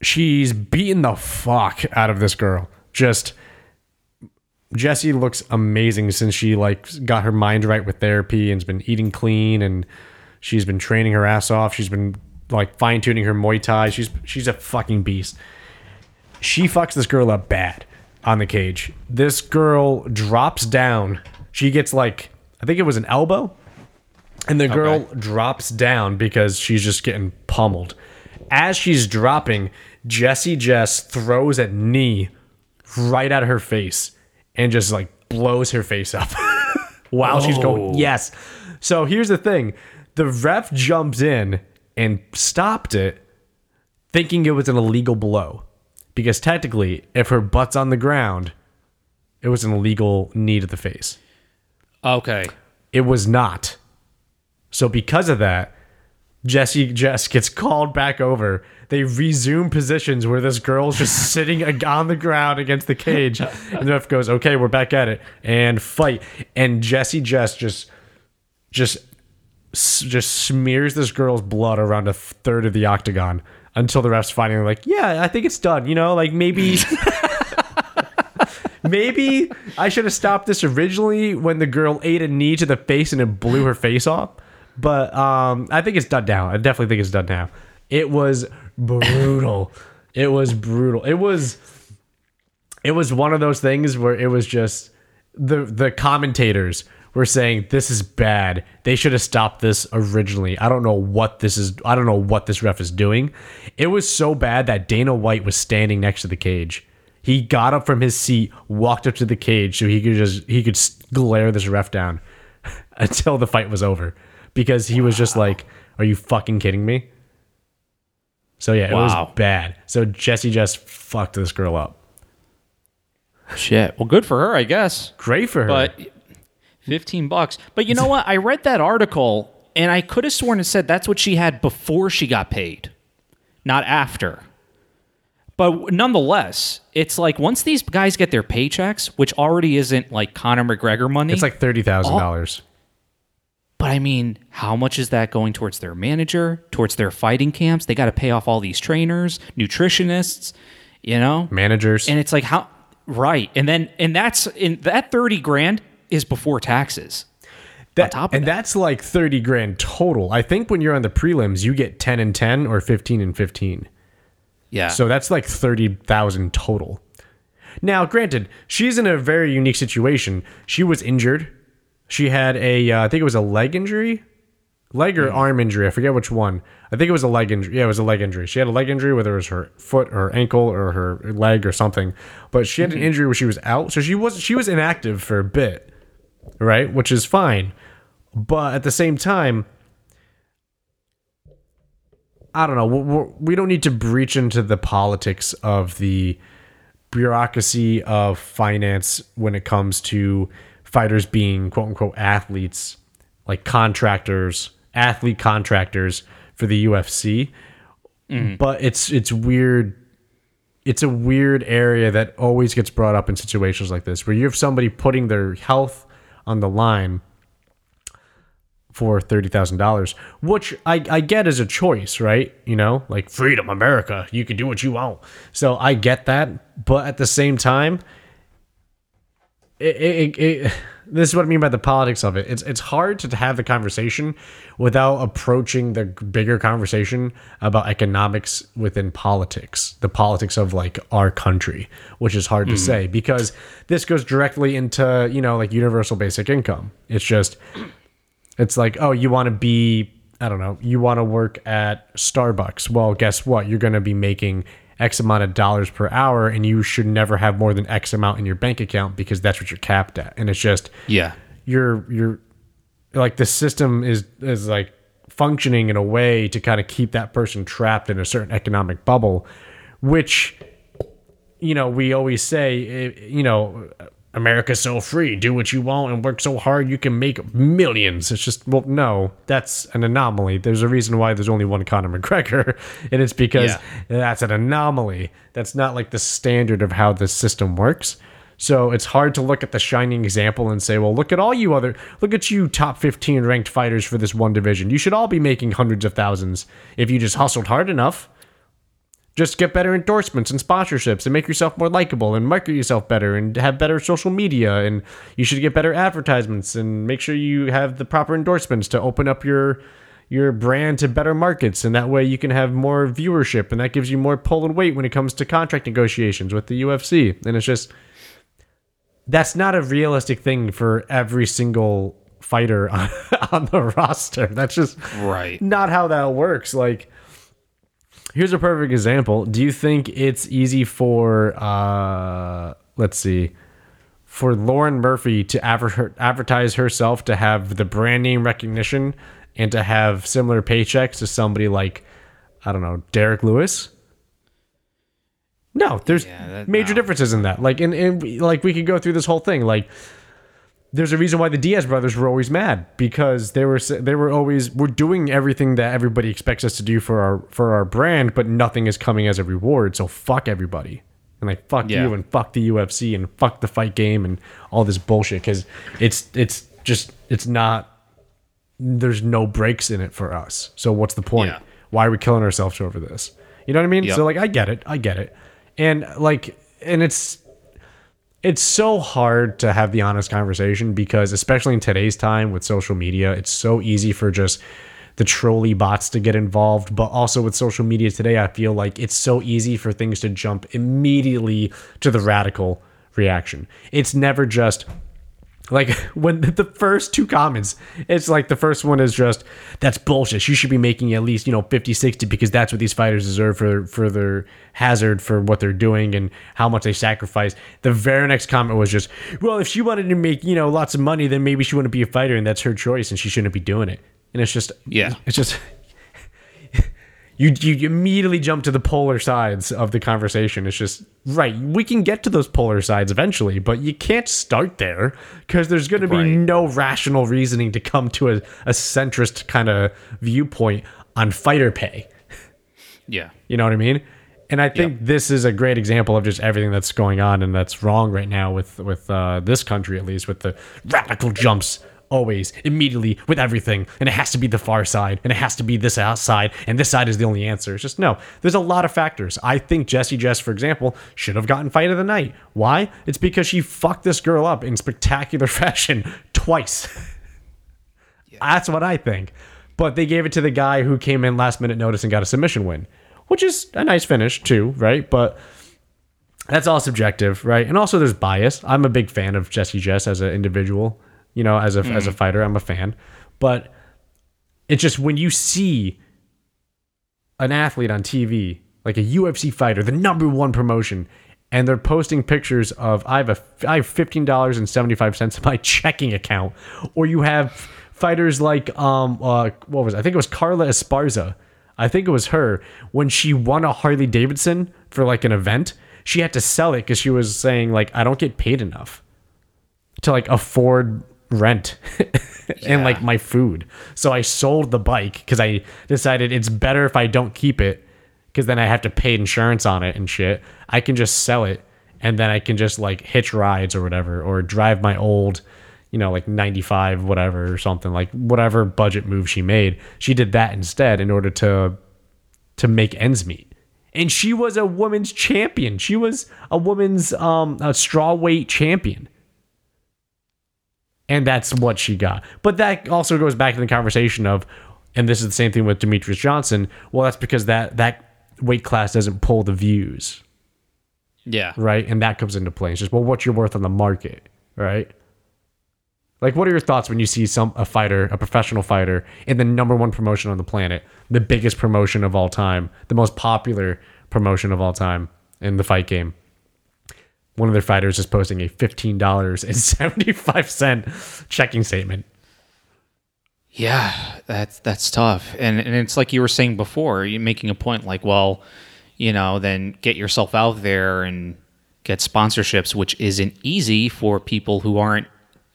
She's beating the fuck out of this girl. Just... Jesse looks amazing since she like got her mind right with therapy and's been eating clean and she's been training her ass off. She's been like fine tuning her Muay Thai. She's she's a fucking beast. She fucks this girl up bad on the cage. This girl drops down. She gets like I think it was an elbow, and the girl okay. drops down because she's just getting pummeled. As she's dropping, Jesse Jess throws a knee right at her face. And just like blows her face up while oh. she's going. Yes. So here's the thing. The ref jumps in and stopped it thinking it was an illegal blow. Because technically, if her butt's on the ground, it was an illegal knee to the face. Okay. It was not. So because of that, Jesse Jess gets called back over. They resume positions where this girl's just sitting on the ground against the cage. And the ref goes, okay, we're back at it. And fight. And Jesse Jess just just, just smears this girl's blood around a third of the octagon until the ref's finally like, yeah, I think it's done. You know, like maybe... maybe I should have stopped this originally when the girl ate a knee to the face and it blew her face off. But um, I think it's done now. I definitely think it's done now. It was brutal. It was brutal. It was it was one of those things where it was just the the commentators were saying this is bad. They should have stopped this originally. I don't know what this is. I don't know what this ref is doing. It was so bad that Dana White was standing next to the cage. He got up from his seat, walked up to the cage so he could just he could glare this ref down until the fight was over. Because he wow. was just like, are you fucking kidding me? So, yeah, it wow. was bad. So, Jesse just fucked this girl up. Shit. Well, good for her, I guess. Great for her. But fifteen bucks. But you know what? I read that article, and I could have sworn it said that's what she had before she got paid, not after. But nonetheless, it's like once these guys get their paychecks, which already isn't like Conor McGregor money. It's like thirty thousand dollars. But I mean, how much is that going towards their manager, towards their fighting camps? They got to pay off all these trainers, nutritionists, you know, managers. And it's like, how, right. And then, and that's in that thirty grand is before taxes. That, on top of and that. That's like thirty grand total. I think when you're on the prelims, you get ten and ten or fifteen and fifteen. Yeah. So that's like thirty thousand total. Now, granted, she's in a very unique situation. She was injured. She had a, uh, I think it was a leg injury, leg or mm. arm injury. I forget which one. I think it was a leg injury. Yeah, it was a leg injury. She had a leg injury, whether it was her foot or ankle or her leg or something. But she had mm-hmm. an injury where she was out. So she was she was inactive for a bit, right? Which is fine. But at the same time, I don't know. We're, we don't need to breach into the politics of the bureaucracy of finance when it comes to fighters being quote unquote athletes, like contractors, athlete contractors for the U F C. Mm. But it's it's weird. It's a weird area that always gets brought up in situations like this, where you have somebody putting their health on the line for thirty thousand dollars, which I, I get as a choice, right? You know, like freedom, America, you can do what you want. So I get that. But at the same time, It, it, it, this is what I mean by the politics of it. It's it's hard to have the conversation without approaching the bigger conversation about economics within politics, the politics of like our country, which is hard mm. to say because this goes directly into, you know, like universal basic income. It's just, it's like, oh, you want to be, I don't know, you want to work at Starbucks. Well, guess what? You're going to be making X amount of dollars per hour, and you should never have more than X amount in your bank account because that's what you're capped at. And it's just, yeah, you're you're like the system is is like functioning in a way to kind of keep that person trapped in a certain economic bubble, which, you know, we always say, you know, America's so free, do what you want and work so hard you can make millions. It's just, well, no, that's an anomaly. There's a reason why there's only one Conor McGregor, and it's because yeah. that's an anomaly. That's not like the standard of how the system works. So it's hard to look at the shining example and say, well, look at all you other, look at you top fifteen ranked fighters for this one division. You should all be making hundreds of thousands if you just hustled hard enough. Just get better endorsements and sponsorships and make yourself more likable and market yourself better and have better social media, and you should get better advertisements and make sure you have the proper endorsements to open up your your brand to better markets, and that way you can have more viewership, and that gives you more pull and weight when it comes to contract negotiations with the U F C. And it's just, that's not a realistic thing for every single fighter on, on the roster. That's just right. Not how that works. Like, here's a perfect example. Do you think it's easy for, uh, let's see, for Lauren Murphy to adver- advertise herself to have the brand name recognition and to have similar paychecks to somebody like, I don't know, Derrick Lewis? No, there's yeah, that, major no. differences in that. Like, in, in, like we could go through this whole thing. Like, there's a reason why the Diaz brothers were always mad, because they were they were always we're doing everything that everybody expects us to do for our for our brand, but nothing is coming as a reward. So fuck everybody, and like fuck yeah. you, and fuck the U F C, and fuck the fight game, and all this bullshit, because it's it's just it's not there's no breaks in it for us. So what's the point? Yeah. Why are we killing ourselves over this? You know what I mean? Yep. So like I get it, I get it, and like and it's. It's so hard to have the honest conversation because, especially in today's time with social media, it's so easy for just the trolley bots to get involved. But also with social media today, I feel like it's so easy for things to jump immediately to the radical reaction. It's never just like when the first two comments, it's like the first one is just, that's bullshit. You should be making at least, you know, fifty, sixty, because that's what these fighters deserve for, for their hazard, for what they're doing and how much they sacrifice. The very next comment was just, well, if she wanted to make, you know, lots of money, then maybe she wouldn't be a fighter and that's her choice and she shouldn't be doing it. And it's just, yeah, it's just, you, you immediately jump to the polar sides of the conversation. It's just, right, we can get to those polar sides eventually, but you can't start there because there's going to be right. no rational reasoning to come to a, a centrist kind of viewpoint on fighter pay. Yeah. You know what I mean? And I think yep. this is a great example of just everything that's going on and that's wrong right now with, with uh, this country, at least, with the radical jumps always, immediately, with everything. And it has to be the far side, and it has to be this outside, and this side is the only answer. It's just, no, there's a lot of factors. I think Jesse Jess, for example, should have gotten fight of the night. Why? It's because she fucked this girl up in spectacular fashion twice. Yeah. That's what I think. But they gave it to the guy who came in last minute notice and got a submission win, which is a nice finish too, right? But that's all subjective, right? And also there's bias. I'm a big fan of Jesse Jess as an individual, you know, as a mm. as a fighter, I'm a fan. But it's just when you see an athlete on T V, like a U F C fighter, the number one promotion, and they're posting pictures of I have a I have fifteen dollars and seventy-five cents in my checking account, or you have fighters like um uh, what was it? I think it was Carla Esparza. I think it was her when she won a Harley Davidson for like an event. She had to sell it because she was saying like, I don't get paid enough to like afford rent and yeah. like my food. So I sold the bike because I decided it's better if I don't keep it because then I have to pay insurance on it and shit. I can just sell it and then I can just like hitch rides or whatever, or drive my old, you know, like ninety-five, whatever, or something, like whatever budget move she made. She did that instead in order to to make ends meet. And she was a women's champion. She was a women's um, a strawweight champion. And that's what she got. But that also goes back to the conversation of, and this is the same thing with Demetrius Johnson. Well, that's because that, that weight class doesn't pull the views. Yeah. Right? And that comes into play. It's just, well, what's your worth on the market, right? Like, what are your thoughts when you see some a fighter, a professional fighter, in the number one promotion on the planet, the biggest promotion of all time, the most popular promotion of all time in the fight game? One of their fighters is posting a fifteen dollars and seventy-five cents checking statement. Yeah, that's that's tough. And and it's like you were saying before, you're making a point like, well, you know, then get yourself out there and get sponsorships, which isn't easy for people who aren't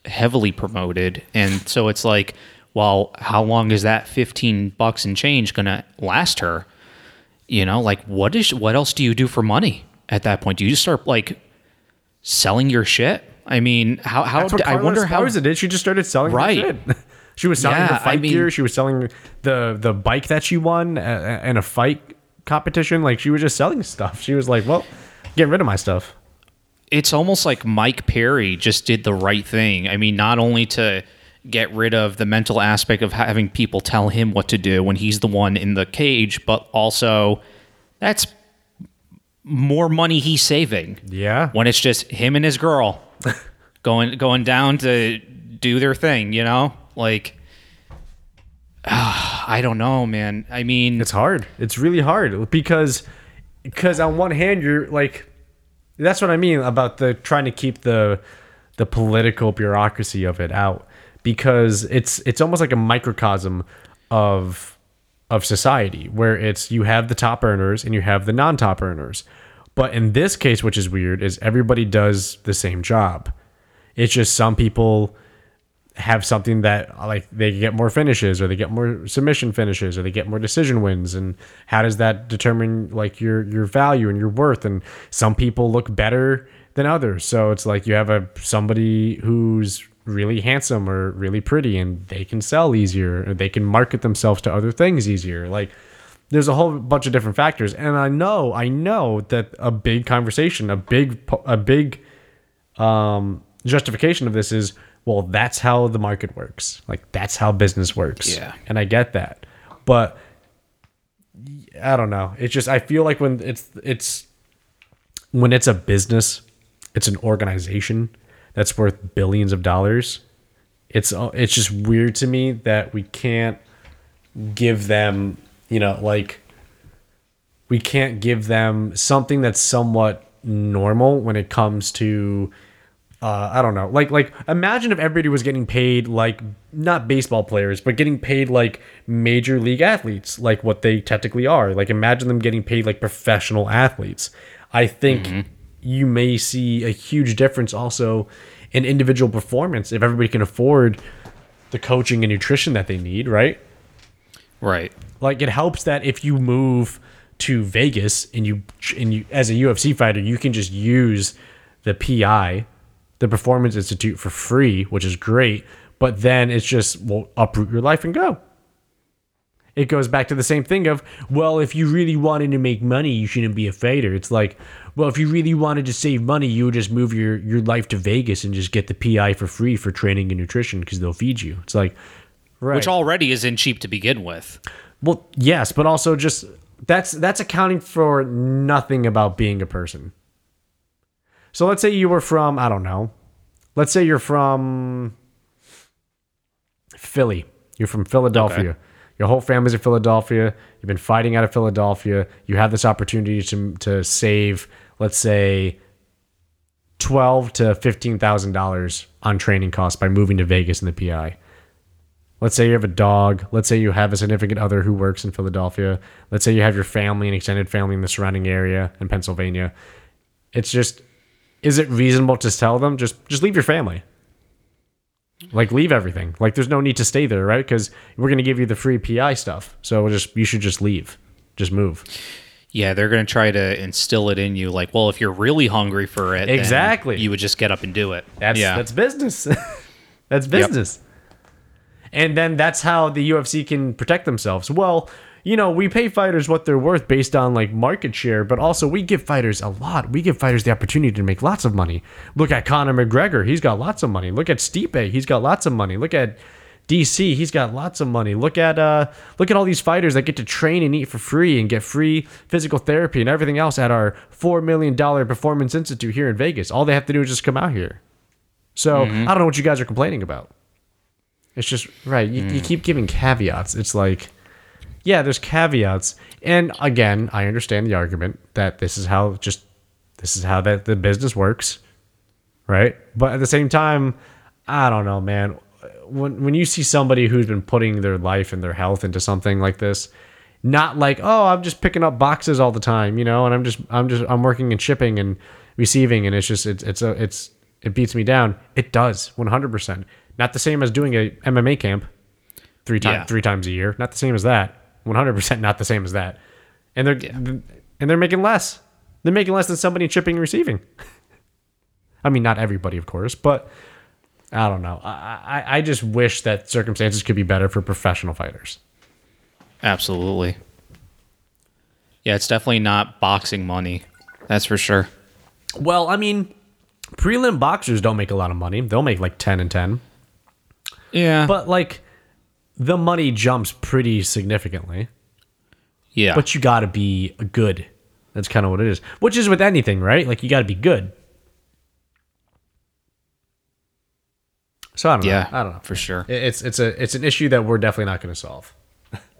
heavily promoted. And so it's like, well, how long is that fifteen bucks and change gonna last her? You know, like what is what else do you do for money at that point? Do you just start like selling your shit? I mean, how how That's what I wonder how it did. She just started selling right. her shit. She was selling yeah, her fight I mean, gear. She was selling the the bike that she won in a fight competition. Like she was just selling stuff. She was like, well, get rid of my stuff. It's almost like Mike Perry just did the right thing. I mean, not only to get rid of the mental aspect of having people tell him what to do when he's the one in the cage, but also that's more money he's saving. Yeah. When it's just him and his girl going going down to do their thing, you know? Like, uh, I don't know, man. I mean... It's hard. It's really hard because, because on one hand, you're like... That's what I mean about the trying to keep the the political bureaucracy of it out, because it's it's almost like a microcosm of of society where it's you have the top earners and you have the non-top earners. But in this case, which is weird, is everybody does the same job. It's just some people have something that like they get more finishes or they get more submission finishes or they get more decision wins. And how does that determine like your, your value and your worth? And some people look better than others. So it's like you have a, somebody who's really handsome or really pretty and they can sell easier or they can market themselves to other things easier. Like there's a whole bunch of different factors. And I know, I know that a big conversation, a big, a big, um, justification of this is, well, that's how the market works. Like, that's how business works. Yeah. And I get that. But I don't know. It's just, I feel like when it's, it's, when it's a business, it's an organization that's worth billions of dollars. It's, it's just weird to me that we can't give them, you know, like, we can't give them something that's somewhat normal when it comes to, Uh, I don't know. Like, like imagine if everybody was getting paid like not baseball players, but getting paid like major league athletes, like what they technically are. Like, imagine them getting paid like professional athletes. I think mm-hmm. you may see a huge difference also in individual performance if everybody can afford the coaching and nutrition that they need, right? Right. Like, it helps that if you move to Vegas and you and you as a U F C fighter, you can just use the P I, the Performance Institute, for free, which is great. But then it's just, well, uproot your life and go. It goes back to the same thing of, well, if you really wanted to make money, you shouldn't be a fighter. It's like, well, if you really wanted to save money, you would just move your, your life to Vegas and just get the P I for free for training and nutrition because they'll feed you. It's like, right. Which already isn't cheap to begin with. Well, yes, but also just that's that's accounting for nothing about being a person. So let's say you were from, I don't know, let's say you're from Philly. You're from Philadelphia. Okay. Your whole family's in Philadelphia. You've been fighting out of Philadelphia. You have this opportunity to to save, let's say, twelve to fifteen thousand dollars on training costs by moving to Vegas in the P I. Let's say you have a dog. Let's say you have a significant other who works in Philadelphia. Let's say you have your family and extended family in the surrounding area in Pennsylvania. It's just, is it reasonable to tell them just just leave your family? Like, leave everything. Like, there's no need to stay there, right? Because we're going to give you the free P I stuff. So we'll just you should just leave. Just move. Yeah, they're going to try to instill it in you. Like, well, if you're really hungry for it, exactly, then you would just get up and do it. That's, yeah. that's business. That's business. Yep. And then that's how the U F C can protect themselves. Well, you know, we pay fighters what they're worth based on, like, market share, but also we give fighters a lot. We give fighters the opportunity to make lots of money. Look at Conor McGregor. He's got lots of money. Look at Stipe. He's got lots of money. Look at D C. He's got lots of money. Look at uh, look at all these fighters that get to train and eat for free and get free physical therapy and everything else at our four million dollars Performance Institute here in Vegas. All they have to do is just come out here. So mm-hmm. I don't know what you guys are complaining about. It's just, right, you, mm. you keep giving caveats. It's like... Yeah, there's caveats. And again, I understand the argument that this is how just this is how that the business works, right? But at the same time, I don't know, man. When when you see somebody who's been putting their life and their health into something like this, not like, "Oh, I'm just picking up boxes all the time, you know, and I'm just I'm just I'm working in shipping and receiving and it's just it's it's a, it's it beats me down." It does, one hundred percent. Not the same as doing a M M A camp three times yeah. three times a year. Not the same as that. one hundred percent not the same as that. And they're yeah. and they're making less. They're making less than somebody shipping and receiving. I mean, not everybody, of course, but I don't know. I, I I just wish that circumstances could be better for professional fighters. Absolutely. Yeah, it's definitely not boxing money. That's for sure. Well, I mean, prelim boxers don't make a lot of money. They'll make like ten and ten. Yeah. But like... the money jumps pretty significantly. Yeah. But you got to be good. That's kind of what it is. Which is with anything, right? Like, you got to be good. So, I don't yeah, know. I don't know. For sure. It's it's a it's an issue that we're definitely not going to solve.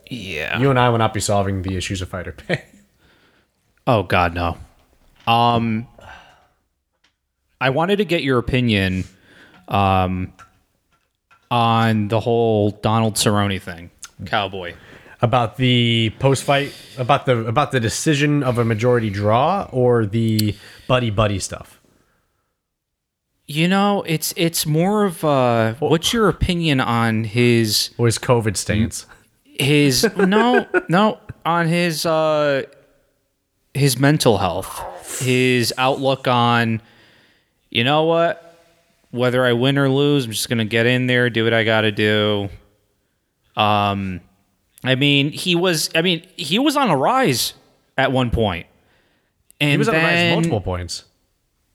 Yeah. You and I will not be solving the issues of fighter pay. Oh, God, no. Um, I wanted to get your opinion... Um. on the whole Donald Cerrone thing, Cowboy, about the post fight, about the about the decision of a majority draw, or the buddy buddy stuff. You know, it's it's more of a, well, what's your opinion on his or his COVID stance? His no no on his uh, his mental health, his outlook on, you know what. Whether I win or lose, I'm just going to get in there, do what I got to do. Um, I mean, he was. I mean, he was on a rise at one point, and he was on a rise multiple points.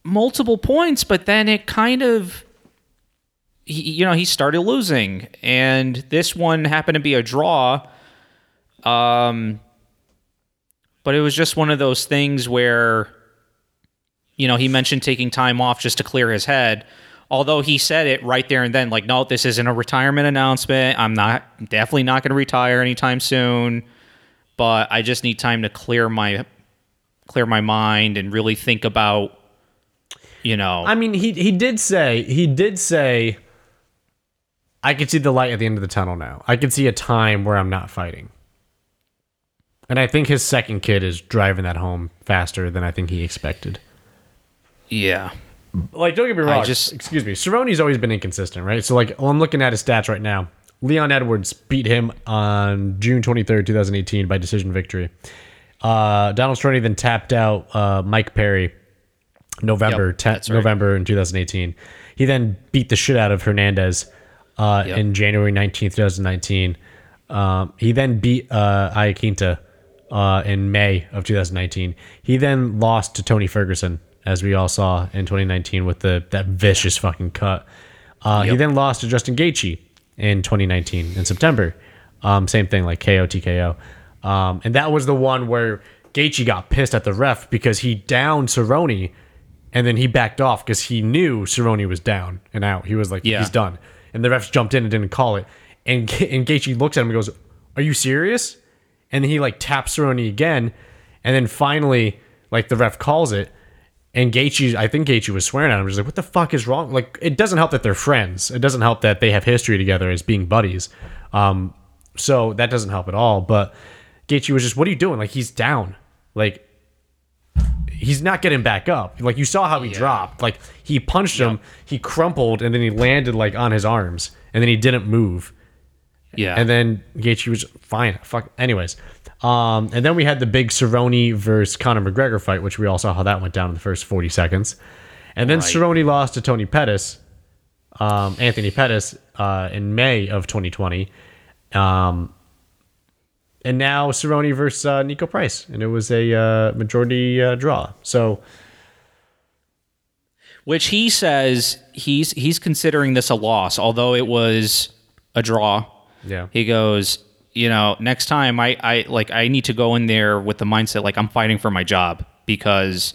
Multiple points, but then it kind of, he, you know, he started losing, and this one happened to be a draw. Um, but it was just one of those things where, you know, he mentioned taking time off just to clear his head. Although he said it right there and then, like, no, this isn't a retirement announcement. I'm not, definitely not going to retire anytime soon. But I just need time to clear my, clear my mind and really think about, you know. I mean, he he did say he did say, I could see the light at the end of the tunnel now. I could see a time where I'm not fighting. And I think his second kid is driving that home faster than I think he expected. Yeah. Like, don't get me wrong. I just, excuse me. Cerrone's always been inconsistent, right? So, like, well, I'm looking at his stats right now. Leon Edwards beat him on June twenty-third, two thousand eighteen, by decision victory. Uh, Donald Cerrone then tapped out uh, Mike Perry November yep, tenth, right. November in two thousand eighteen. He then beat the shit out of Hernandez uh, yep. in January nineteenth, twenty nineteen. Um, he then beat uh, Iaquinta uh, in May of twenty nineteen. He then lost to Tony Ferguson, as we all saw in twenty nineteen with the that vicious fucking cut. Uh, yep. He then lost to Justin Gaethje in twenty nineteen in September. Um, same thing, like K O, T K O. Um, and that was the one where Gaethje got pissed at the ref because he downed Cerrone, and then he backed off because he knew Cerrone was down and out. He was like, yeah. he's done. And the refs jumped in and didn't call it. And, and Gaethje looks at him and goes, are you serious? And he like taps Cerrone again. And then finally, like the ref calls it. And Gaethje, I think Gaethje was swearing at him. He's like, what the fuck is wrong? Like, it doesn't help that they're friends. It doesn't help that they have history together as being buddies. Um, so that doesn't help at all. But Gaethje was just, what are you doing? Like, he's down. Like, he's not getting back up. Like, you saw how he yeah. dropped. Like, he punched yeah. him, he crumpled, and then he landed, like, on his arms. And then he didn't move. Yeah. And then Gaethje was fine. Fuck. Anyways. Um, and then we had the big Cerrone versus Conor McGregor fight, which we all saw how that went down in the first forty seconds. And then right. Cerrone lost to Tony Pettis, um, Anthony Pettis, uh, in May of twenty twenty. Um, and now Cerrone versus uh, Nico Price. And it was a uh, majority uh, draw. So, which he says he's he's considering this a loss, although it was a draw. Yeah. He goes, you know, next time I, I like I need to go in there with the mindset like I'm fighting for my job, because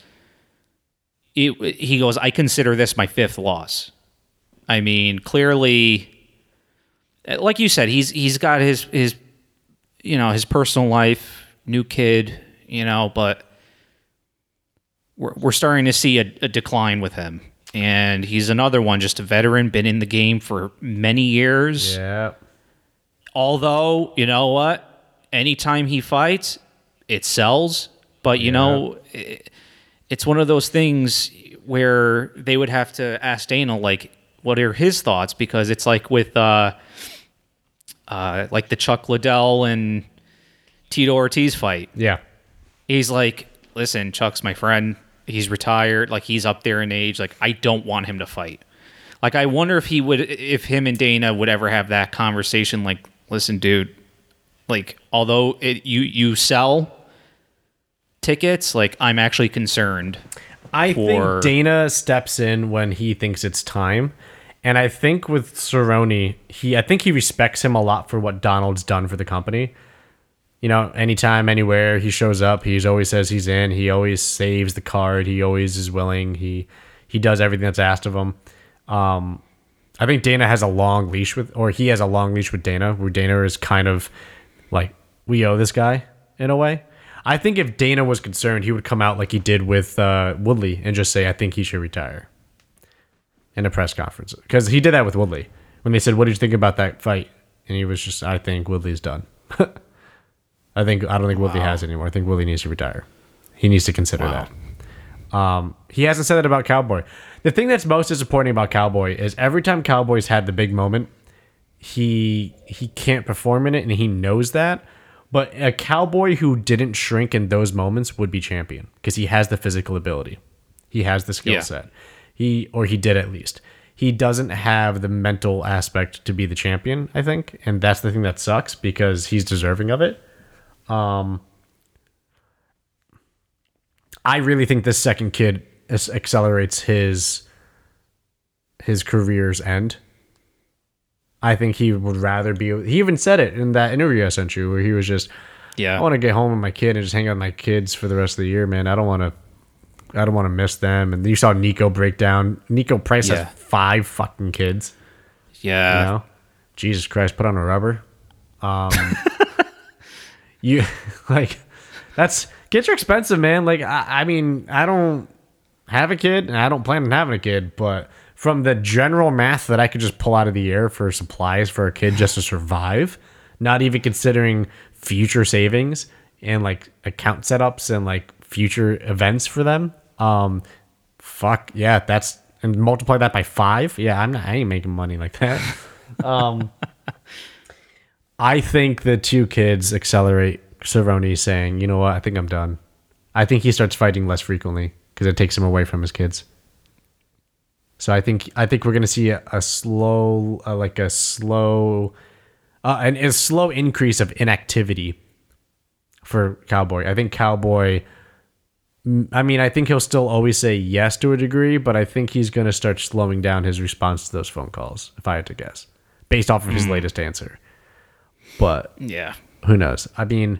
it, he goes, I consider this my fifth loss. I mean, clearly, like you said, he's he's got his his you know his personal life, new kid, you know, but we're we're starting to see a, a decline with him, and he's another one, just a veteran, been in the game for many years. Yeah. Although, you know what? Anytime he fights, it sells. But, you yeah. know, it, it's one of those things where they would have to ask Dana, like, what are his thoughts? Because it's like with, uh, uh, like, the Chuck Liddell and Tito Ortiz fight. Yeah. He's like, listen, Chuck's my friend. He's retired. Like, he's up there in age. Like, I don't want him to fight. Like, I wonder if he would, if him and Dana would ever have that conversation, like, listen, dude, like, although it, you, you sell tickets, like, I'm actually concerned. I for... think Dana steps in when he thinks it's time. And I think with Cerrone, he I think he respects him a lot for what Donald's done for the company. You know, anytime, anywhere, he shows up. He always says he's in. He always saves the card. He always is willing. He he does everything that's asked of him. Um, I think Dana has a long leash with, or he has a long leash with Dana, where Dana is kind of like, we owe this guy in a way. I think if Dana was concerned, he would come out like he did with uh, Woodley and just say, I think he should retire in a press conference. Because he did that with Woodley when they said, what did you think about that fight? And he was just, I think Woodley's done. I think, I don't think wow. Woodley has anymore. I think Woodley needs to retire. He needs to consider wow. that. Um, he hasn't said that about Cowboy. The thing that's most disappointing about Cowboy is every time Cowboy's had the big moment, he he can't perform in it, and he knows that. But a Cowboy who didn't shrink in those moments would be champion, because he has the physical ability. He has the skill yeah. set. He or he did at least. He doesn't have the mental aspect to be the champion, I think, and that's the thing that sucks, because he's deserving of it. Um, I really think this second kid accelerates his his career's end. I think he would rather be... He even said it in that interview I sent you, where he was just, yeah, I want to get home with my kid and just hang out with my kids for the rest of the year, man. I don't want to I don't want to miss them. And you saw Nico break down. Nico Price yeah. has five fucking kids. Yeah. You know? Jesus Christ, put on a rubber. Um, you, like, that's... Kids are expensive, man. Like, I, I mean, I don't... have a kid, and I don't plan on having a kid, but from the general math that I could just pull out of the air for supplies for a kid just to survive, not even considering future savings and like account setups and like future events for them. Um, fuck yeah, that's and multiply that by five. Yeah, I'm not, I ain't making money like that. um, I think the two kids accelerate Cerrone saying, you know what, I think I'm done. I think he starts fighting less frequently because it takes him away from his kids. So I think I think we're gonna see a, a slow, uh, like a slow, uh, and a slow increase of inactivity for Cowboy. I think Cowboy. I mean, I think he'll still always say yes to a degree, but I think he's gonna start slowing down his response to those phone calls. If I had to guess, based off of his latest answer, but yeah, who knows? I mean,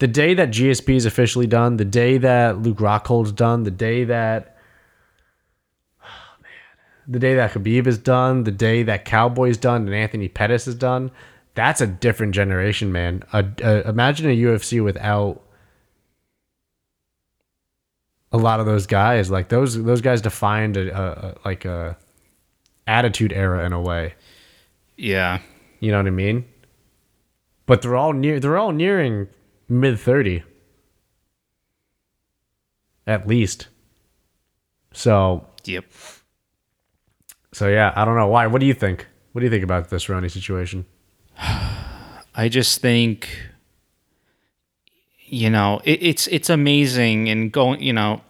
the day that G S P is officially done, the day that Luke Rockhold's done, the day that. The day that Khabib is done, the day that Cowboy's done, and Anthony Pettis is done, that's a different generation, man. Uh, uh, imagine a U F C without a lot of those guys. Like those, those guys defined a, a, a like a attitude era in a way. Yeah, you know what I mean. But they're all near. They're all nearing mid thirty, at least. So. Yep. So, yeah, I don't know why. What do you think? What do you think about this Cerrone situation? I just think, you know, it, it's it's amazing. And going, you know,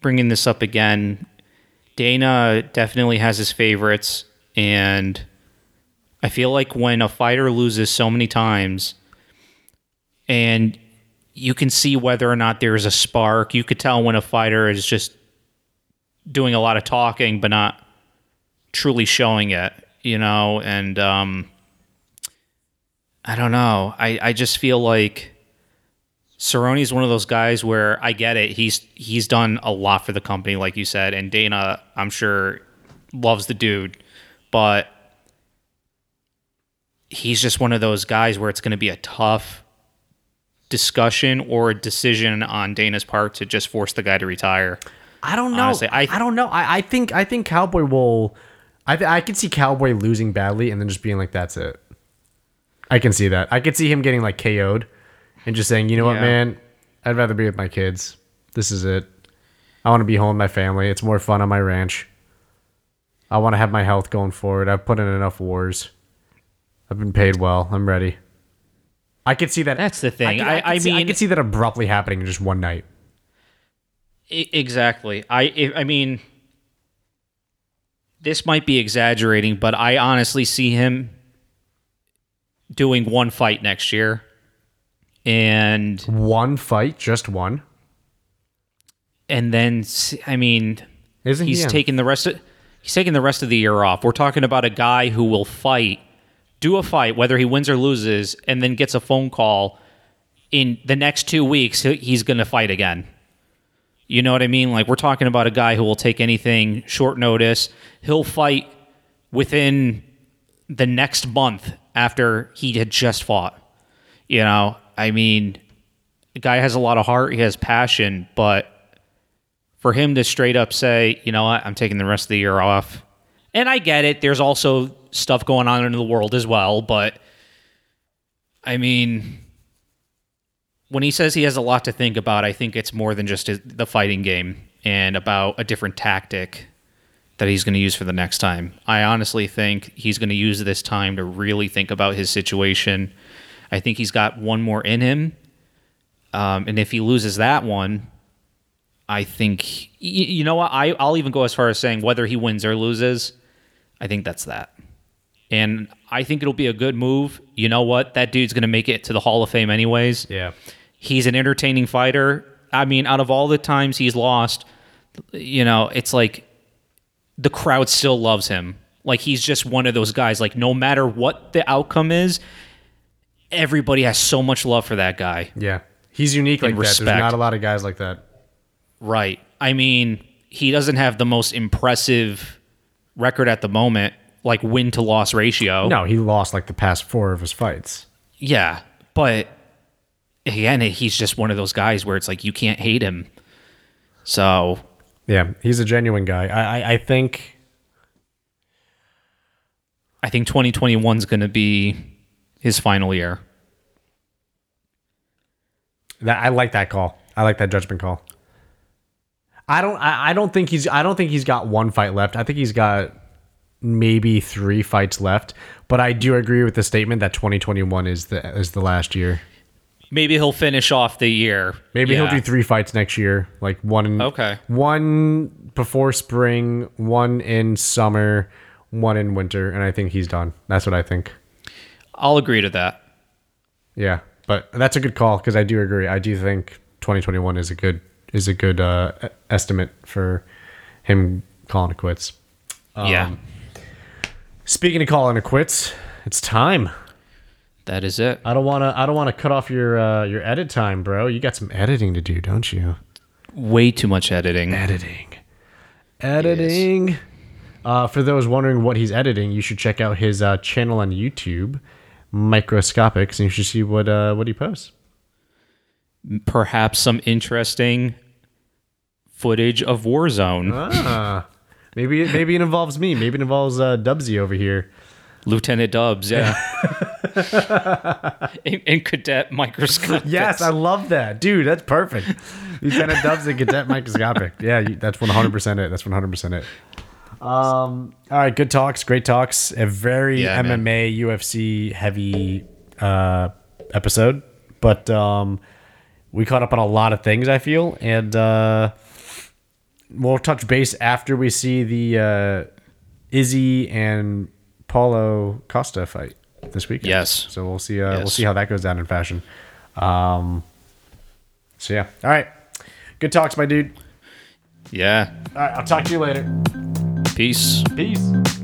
bringing this up again, Dana definitely has his favorites. And I feel like when a fighter loses so many times and you can see whether or not there is a spark, you could tell when a fighter is just doing a lot of talking but not truly showing it, you know, and um, I don't know. I, I just feel like Cerrone's one of those guys where I get it. He's he's done a lot for the company, like you said, and Dana, I'm sure, loves the dude, but he's just one of those guys where it's going to be a tough discussion or a decision on Dana's part to just force the guy to retire. I don't know. Honestly, I, I don't know. I, I think I think Cowboy will. I th- I could see Cowboy losing badly and then just being like, that's it. I can see that. I could see him getting like K O'd and just saying, you know yeah. what, man, I'd rather be with my kids. This is it. I want to be home with my family. It's more fun on my ranch. I want to have my health going forward. I've put in enough wars. I've been paid well. I'm ready. I could see that. That's the thing. I, could, I, I, I see, mean, I could see that abruptly happening in just one night. Exactly. I, I mean... This might be exaggerating, but I honestly see him doing one fight next year. And one fight, just one. And then I mean, Isn't he's he taking the rest of he's taking the rest of the year off. We're talking about a guy who will fight, do a fight whether he wins or loses, and then gets a phone call in the next two weeks he's going to fight again. You know what I mean? Like, we're talking about a guy who will take anything short notice. He'll fight within the next month after he had just fought. You know, I mean, the guy has a lot of heart. He has passion. But for him to straight up say, you know what, I'm taking the rest of the year off. And I get it. There's also stuff going on in the world as well. But, I mean... When he says he has a lot to think about, I think it's more than just his, the fighting game and about a different tactic that he's going to use for the next time. I honestly think he's going to use this time to really think about his situation. I think he's got one more in him. Um, and if he loses that one, I think, you, you know what, I, I'll even go as far as saying whether he wins or loses, I think that's that. And I think it'll be a good move. You know what? That dude's going to make it to the Hall of Fame anyways. Yeah. He's an entertaining fighter. I mean, out of all the times he's lost, you know, it's like the crowd still loves him. Like, he's just one of those guys. Like, no matter what the outcome is, everybody has so much love for that guy. Yeah. He's unique like that. There's not a lot of guys like that. Right. I mean, he doesn't have the most impressive record at the moment, like win to loss ratio. No, he lost like the past four of his fights. Yeah. But... Again, he's just one of those guys where it's like you can't hate him. So, yeah, he's a genuine guy. I, I, I think, I think twenty twenty-one is going to be his final year. That I like that call. I like that judgment call. I don't. I, I don't think he's. I don't think he's got one fight left. I think he's got maybe three fights left. But I do agree with the statement that twenty twenty-one is the is the last year. maybe he'll finish off the year. Maybe yeah. he'll do three fights next year, like one in, okay, one before spring, one in summer, one in winter, and I think he's done. That's what I think. I'll agree to that. Yeah, but that's a good call because I do agree. I do think twenty twenty-one is a good is a good uh, estimate for him calling it quits. Um, yeah. Speaking of calling it quits, it's time. That is it. I don't want to. I don't want to cut off your uh, your edit time, bro. You got some editing to do, don't you? Way too much editing. Editing. Editing. Yes. Uh, for those wondering what he's editing, you should check out his uh, channel on YouTube, Microscopics, and you should see what uh, what he posts. Perhaps some interesting footage of Warzone. Ah, maybe it, maybe it involves me. Maybe it involves uh, Dubsy over here. Lieutenant Dubs, yeah. in, in Cadet Microscopic. Yes, I love that. Dude, that's perfect. Lieutenant Dubs and Cadet Microscopic. Yeah, you, that's one hundred percent it. That's one hundred percent it. Um, all right, good talks, great talks. A very yeah, M M A, man. U F C heavy uh, episode. But um, we caught up on a lot of things, I feel. And uh, we'll touch base after we see the uh, Izzy and Paulo Costa fight this weekend. Yes. So we'll see. Uh, yes. We'll see how that goes down in fashion. Um, so yeah. All right. Good talks, my dude. Yeah. All right. I'll talk to you later. Peace. Peace.